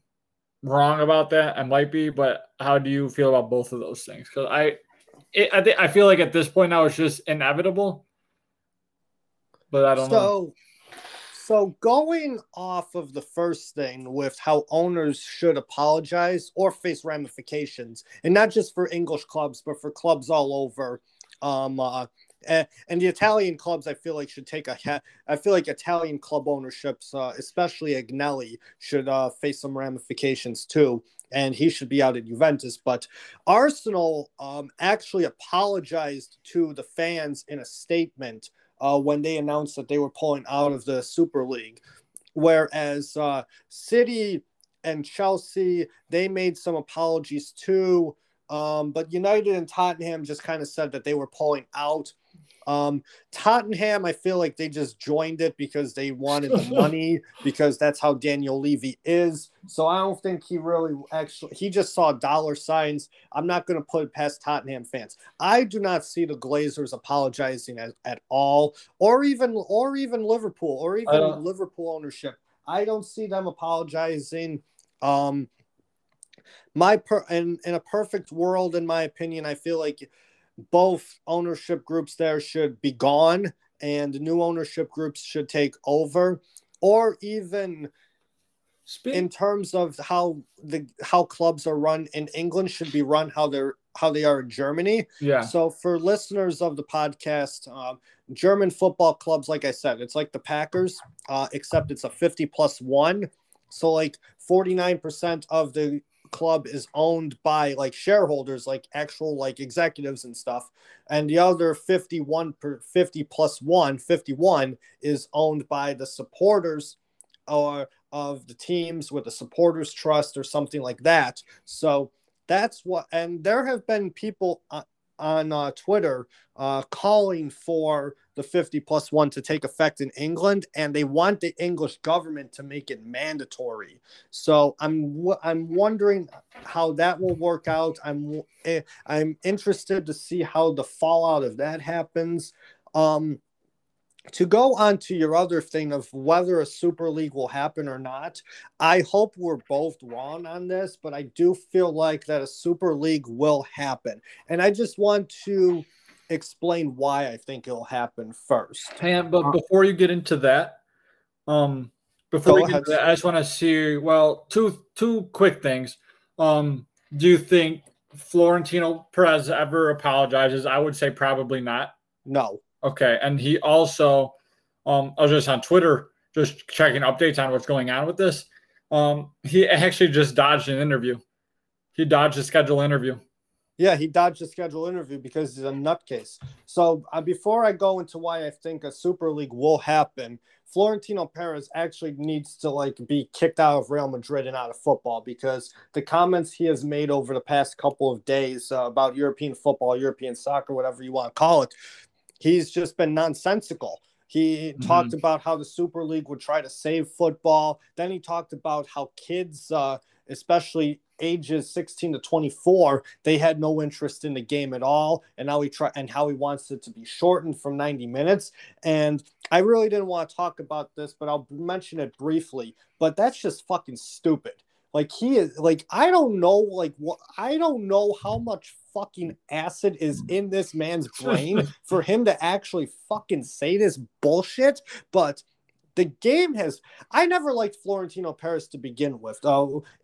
wrong about that. I might be, but how do you feel about both of those things? Because I feel like at this point now it's just inevitable, but I don't know. So going off of the first thing with how owners should apologize or face ramifications, and not just for English clubs, but for clubs all over, and the Italian clubs, I feel like should take I feel like Italian club ownerships, especially Agnelli, should face some ramifications too, and he should be out at Juventus. But Arsenal actually apologized to the fans in a statement when they announced that they were pulling out of the Super League, whereas City and Chelsea, they made some apologies too, but United and Tottenham just kind of said that they were pulling out. Tottenham, I feel like they just joined it because they wanted the money, because that's how Daniel Levy is. So I don't think he really he just saw dollar signs. I'm not going to put it past Tottenham fans. I do not see the Glazers apologizing at all, or even Liverpool, or even Liverpool ownership. I don't see them apologizing. In a perfect world, in my opinion, I feel like both ownership groups there should be gone and new ownership groups should take over, or even in terms of how clubs are run in England should be run how they are in Germany. Yeah. So for listeners of the podcast, German football clubs, like I said, it's like the Packers, except it's a 50+1. So like 49% of the club is owned by like shareholders, like actual like executives and stuff, and the other 51 is owned by the supporters or of the teams with a supporters trust or something like that. So that's what, and there have been people on Twitter calling for the 50+1 to take effect in England, and they want the English government to make it mandatory. So I'm wondering how that will work out. I'm interested to see how the fallout of that happens. To go on to your other thing of whether a Super League will happen or not, I hope we're both wrong on this, but I do feel like that a Super League will happen. And I just want to explain why I think it'll happen first. But before you get into that, I just want to see, well, two quick things. Do you think Florentino Perez ever apologizes? I would say probably not. No. Okay, and he also, I was just on Twitter, just checking updates on what's going on with this. He actually just dodged an interview. He dodged a scheduled interview. Yeah, he dodged a scheduled interview because he's a nutcase. So before I go into why I think a Super League will happen, Florentino Perez actually needs to like be kicked out of Real Madrid and out of football, because the comments he has made over the past couple of days about European football, European soccer, whatever you want to call it, he's just been nonsensical. He talked about how the Super League would try to save football. Then he talked about how kids, especially ages 16 to 24, they had no interest in the game at all. And now how he wants it to be shortened from 90 minutes. And I really didn't want to talk about this, but I'll mention it briefly. But that's just fucking stupid. I don't know how much fucking acid is in this man's brain for him to actually fucking say this bullshit. But the game I never liked Florentino Perez to begin with.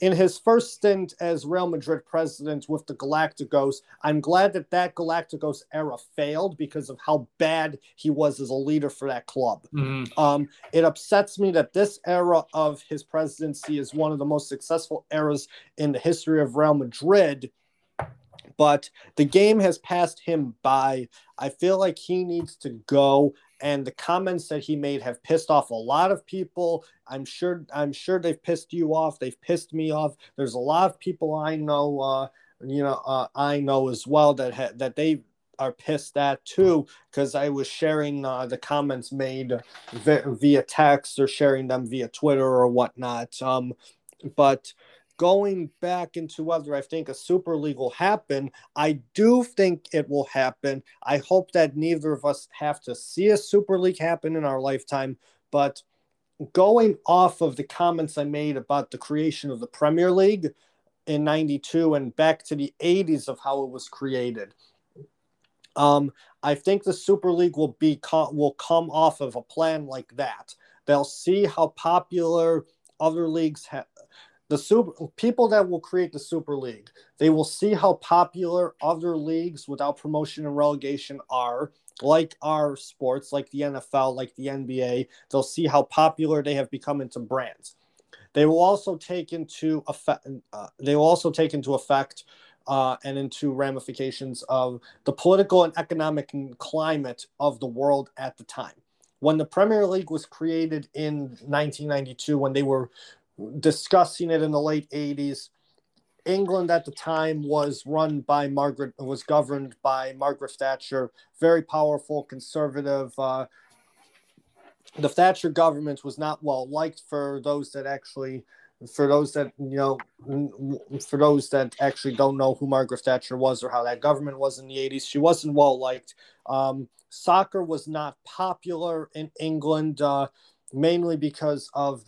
In his first stint as Real Madrid president with the Galacticos, I'm glad that Galacticos era failed because of how bad he was as a leader for that club. Mm-hmm. It upsets me that this era of his presidency is one of the most successful eras in the history of Real Madrid. But the game has passed him by. I feel like he needs to go. And the comments that he made have pissed off a lot of people. I'm sure they've pissed you off. They've pissed me off. There's a lot of people I know as well that they are pissed at too, because I was sharing the comments made via text or sharing them via Twitter or whatnot. But going back into whether I think a Super League will happen, I do think it will happen. I hope that neither of us have to see a Super League happen in our lifetime. But going off of the comments I made about the creation of the Premier League in 92 and back to the 80s of how it was created, I think the Super League will come off of a plan like that. They'll see how popular other leagues have. People that will create the Super League, they will see how popular other leagues without promotion and relegation are, like our sports, like the NFL, like the NBA. They'll see how popular they have become into brands. They will also take into effect. And into ramifications of the political and economic climate of the world at the time. When the Premier League was created in 1992, when they were discussing it in the late 80s, England at the time was governed by Margaret Thatcher, very powerful conservative. The Thatcher government was not well liked for those that actually don't know who Margaret Thatcher was or how that government was in the 80s. She wasn't well liked. Soccer was not popular in England, mainly because of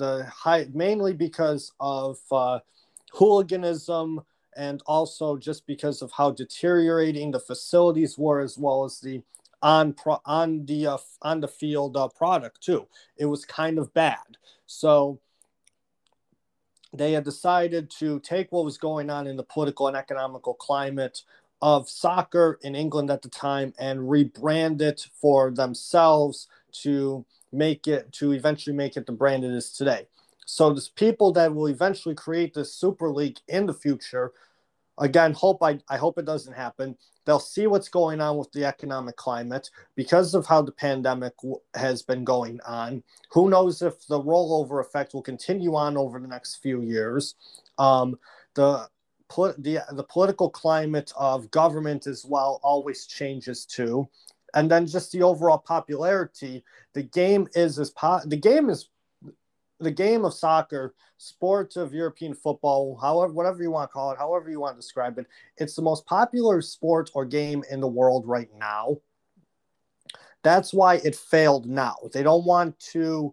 hooliganism, and also just because of how deteriorating the facilities were, as well as the on the field product too. It was kind of bad. So they had decided to take what was going on in the political and economical climate of soccer in England at the time and rebrand it for themselves to eventually make it the brand it is today. So there's people that will eventually create this Super League in the future. Again, I hope it doesn't happen. They'll see what's going on with the economic climate because of how the pandemic has been going on. Who knows if the rollover effect will continue on over the next few years. The political climate of government as well always changes too. And then just the overall popularity, the game of soccer, sports of European football, whatever you want to call it, however you want to describe it, it's the most popular sport or game in the world right now. That's why it failed now. They don't want to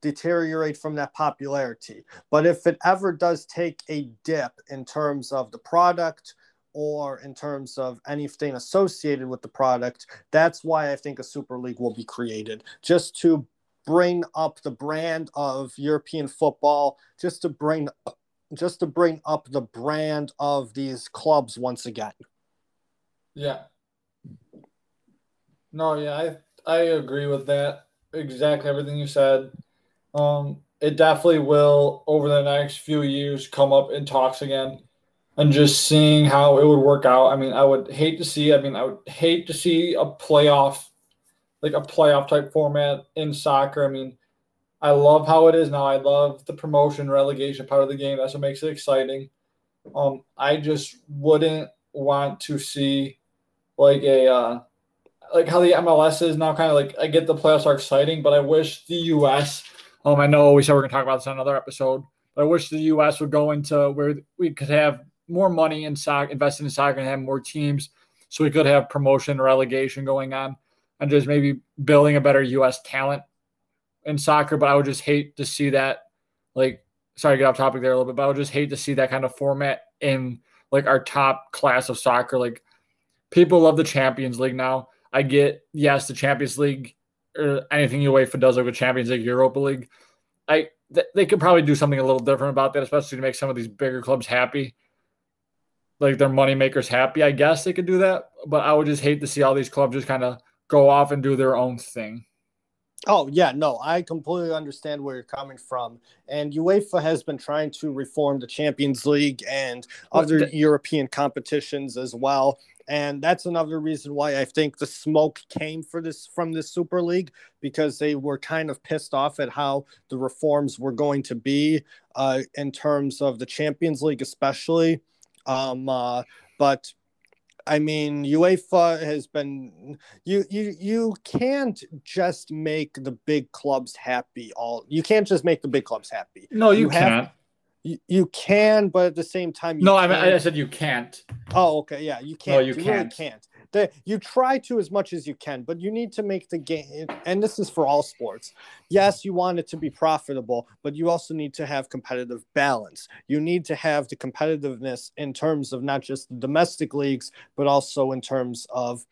deteriorate from that popularity. But if it ever does take a dip in terms of the product, or in terms of anything associated with the product, that's why I think a Super League will be created. Just to bring up the brand of European football, just to bring up the brand of these clubs once again. Yeah. No, yeah, I agree with that. Exactly everything you said. It definitely will, over the next few years, come up in talks again. And just seeing how it would work out. I mean, I would hate to see a playoff type format in soccer. I mean, I love how it is now. I love the promotion, relegation part of the game. That's what makes it exciting. I just wouldn't want to see like how the MLS is now. Kind of like, I get the playoffs are exciting, but I wish the U.S. I know we said we're gonna talk about this on another episode. But I wish the U.S. would go into where we could have more money in soccer, invested in soccer, and have more teams, so we could have promotion, relegation going on, and just maybe building a better U.S. talent in soccer. But I would just hate to see that, like, sorry to get off topic there a little bit, but I would just hate to see that kind of format in, like, our top class of soccer. Like, people love the Champions League now. I get, yes, the Champions League or anything UEFA does, like the Champions League, Europa League. They could probably do something a little different about that, especially to make some of these bigger clubs happy, like their moneymakers happy. I guess they could do that, but I would just hate to see all these clubs just kind of go off and do their own thing. Oh, yeah, no, I completely understand where you're coming from. And UEFA has been trying to reform the Champions League and other European competitions as well. And that's another reason why I think the smoke came from this Super League, because they were kind of pissed off at how the reforms were going to be in terms of the Champions League especially. But I mean, UEFA has been, you can't just make the big clubs happy. You can't just make the big clubs happy. No, you can't. You can, but at the same time, I said you can't. Oh, okay, yeah, you can't. No, you can't. Really can't. You try to as much as you can, but you need to make the game. And this is for all sports. Yes, you want it to be profitable, but you also need to have competitive balance. You need to have the competitiveness in terms of not just the domestic leagues, but also in terms of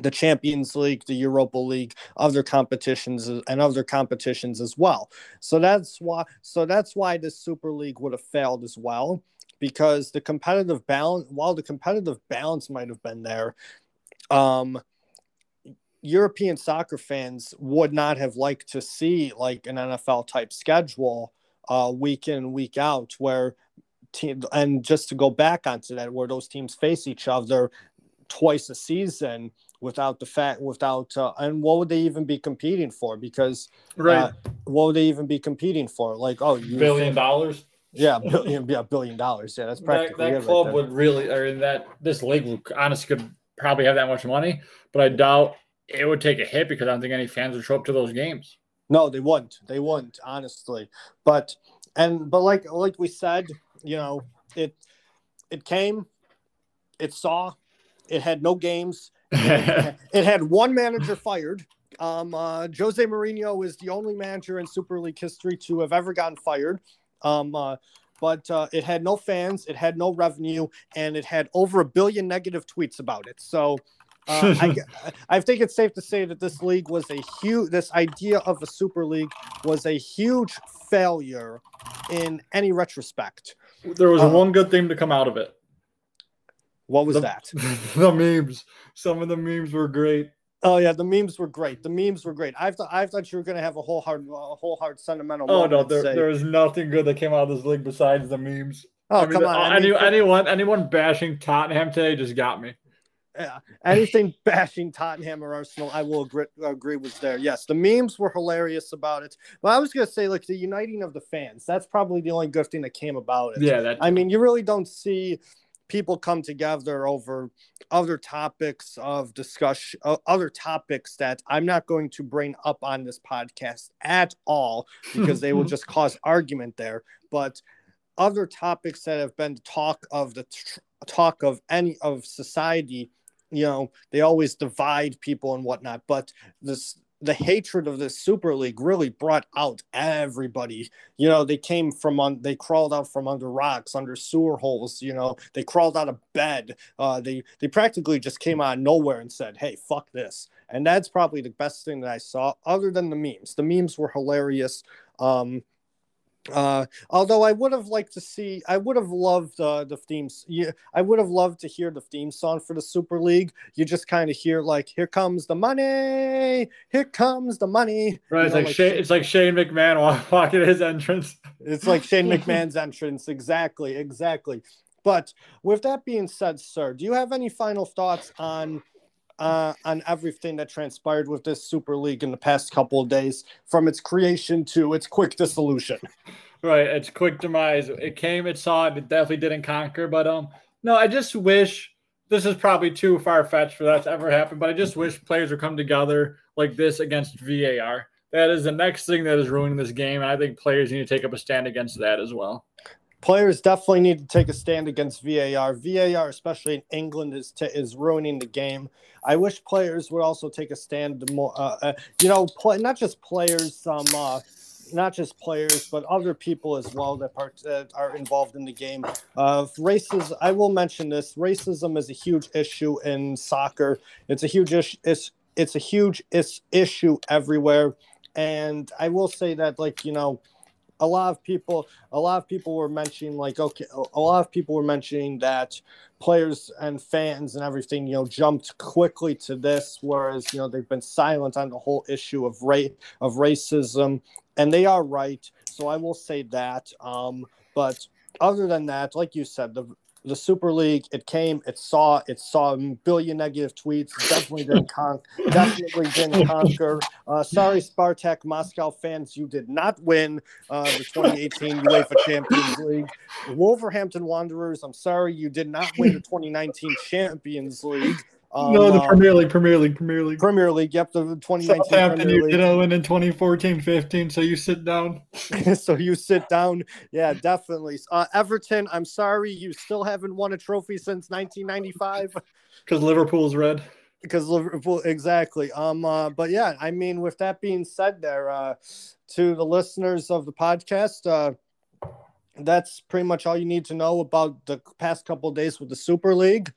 the Champions League, the Europa League, other competitions as well. So that's why the Super League would have failed as well, because the competitive balance, while the competitive balance might have been there, European soccer fans would not have liked to see like an NFL type schedule week in, week out, where and just to go back onto that, where those teams face each other twice a season. And what would they even be competing for? Because what would they even be competing for? Like, $1 billion? Yeah, $1 billion. Yeah, that's practically that club right would really, or that this league would, honestly, could probably have that much money, but I doubt it would take a hit, because I don't think any fans would show up to those games. No, they wouldn't. They wouldn't, honestly. But like we said, you know, it came, it saw, it had no games. It had one manager fired. Jose Mourinho is the only manager in Super League history to have ever gotten fired. But it had no fans, it had no revenue, and it had over 1 billion negative tweets about it. So I think it's safe to say that this idea of a Super League was a huge failure in any retrospect. There was one good thing to come out of it. What was that? The memes. Some of the memes were great. Oh yeah, the memes were great. I thought you were gonna have a whole hard sentimental. Oh no, there was nothing good that came out of this league besides the memes. Oh, I mean, come on! Anyone bashing Tottenham today just got me. Yeah, anything bashing Tottenham or Arsenal, I will agree was there. Yes, the memes were hilarious about it. Well, I was going to say, like, the uniting of the fans. That's probably the only good thing that came about it. Yeah, I mean, you really don't see people come together over other topics of discussion, other topics that I'm not going to bring up on this podcast at all, because they will just cause argument there. But other topics that have been the talk of any of society, you know, they always divide people and whatnot. But the hatred of this Super League really brought out everybody. You know, they crawled out from under rocks, under sewer holes. You know, they crawled out of bed. They practically just came out of nowhere and said, "Hey, fuck this." And that's probably the best thing that I saw, other than the memes. The memes were hilarious. Although I would have loved the themes. Yeah, I would have loved to hear the theme song for the Super League. You just kind of hear like, "Here comes the money, here comes the money." Right, you know, it's like Shane McMahon walking his entrance. It's like Shane McMahon's entrance, exactly. But with that being said, sir, do you have any final thoughts on everything that transpired with this Super League in the past couple of days, from its creation to its quick dissolution? Right, its quick demise. It came, it saw it, it definitely didn't conquer. But no, I just wish, this is probably too far-fetched for that to ever happen, but I just wish players would come together like this against VAR. That is the next thing that is ruining this game, and I think players need to take up a stand against that as well. players definitely need to take a stand against VAR. VAR, especially in England, is ruining the game. I wish players would also take a stand to more, not just players, but other people as well that are involved in the game. Racism, I will mention this. Racism is a huge issue in soccer. It's a huge issue. It's a huge issue everywhere. And I will say that, a lot of people were mentioning that players and fans and everything, jumped quickly to this, whereas, they've been silent on the whole issue of racism. And they are right, so I will say that. But other than that, like you said, the Super League, it came, it saw a billion negative tweets. Definitely didn't conquer. Sorry, Spartak Moscow fans, you did not win the 2018 UEFA Champions League. Wolverhampton Wanderers, I'm sorry, you did not win the 2019 Champions League. No, the Premier League. Premier League, yep, the 2019 Premier League. You did win in 2014-15, so you sit down. Yeah, definitely. Everton, I'm sorry, you still haven't won a trophy since 1995. Because Liverpool's red. Because Liverpool, exactly. But yeah, I mean, with that being said there, to the listeners of the podcast, that's pretty much all you need to know about the past couple of days with the Super League.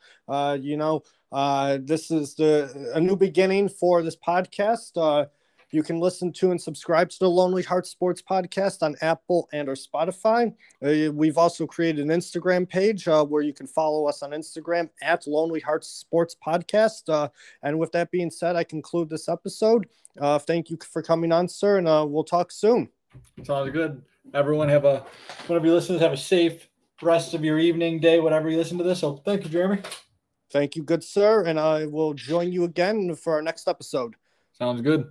This is a new beginning for this podcast. You can listen to and subscribe to the Lonely Hearts Sports Podcast on Apple and or Spotify. We've also created an Instagram page where you can follow us on Instagram at Lonely Hearts Sports Podcast. And with that being said, I conclude this episode. Thank you for coming on, sir, and we'll talk soon. Sounds good. Everyone whenever you listen to this, have a safe rest of your evening, day, whatever you listen to this. So thank you, Jeremy. Thank you, good sir, and I will join you again for our next episode. Sounds good.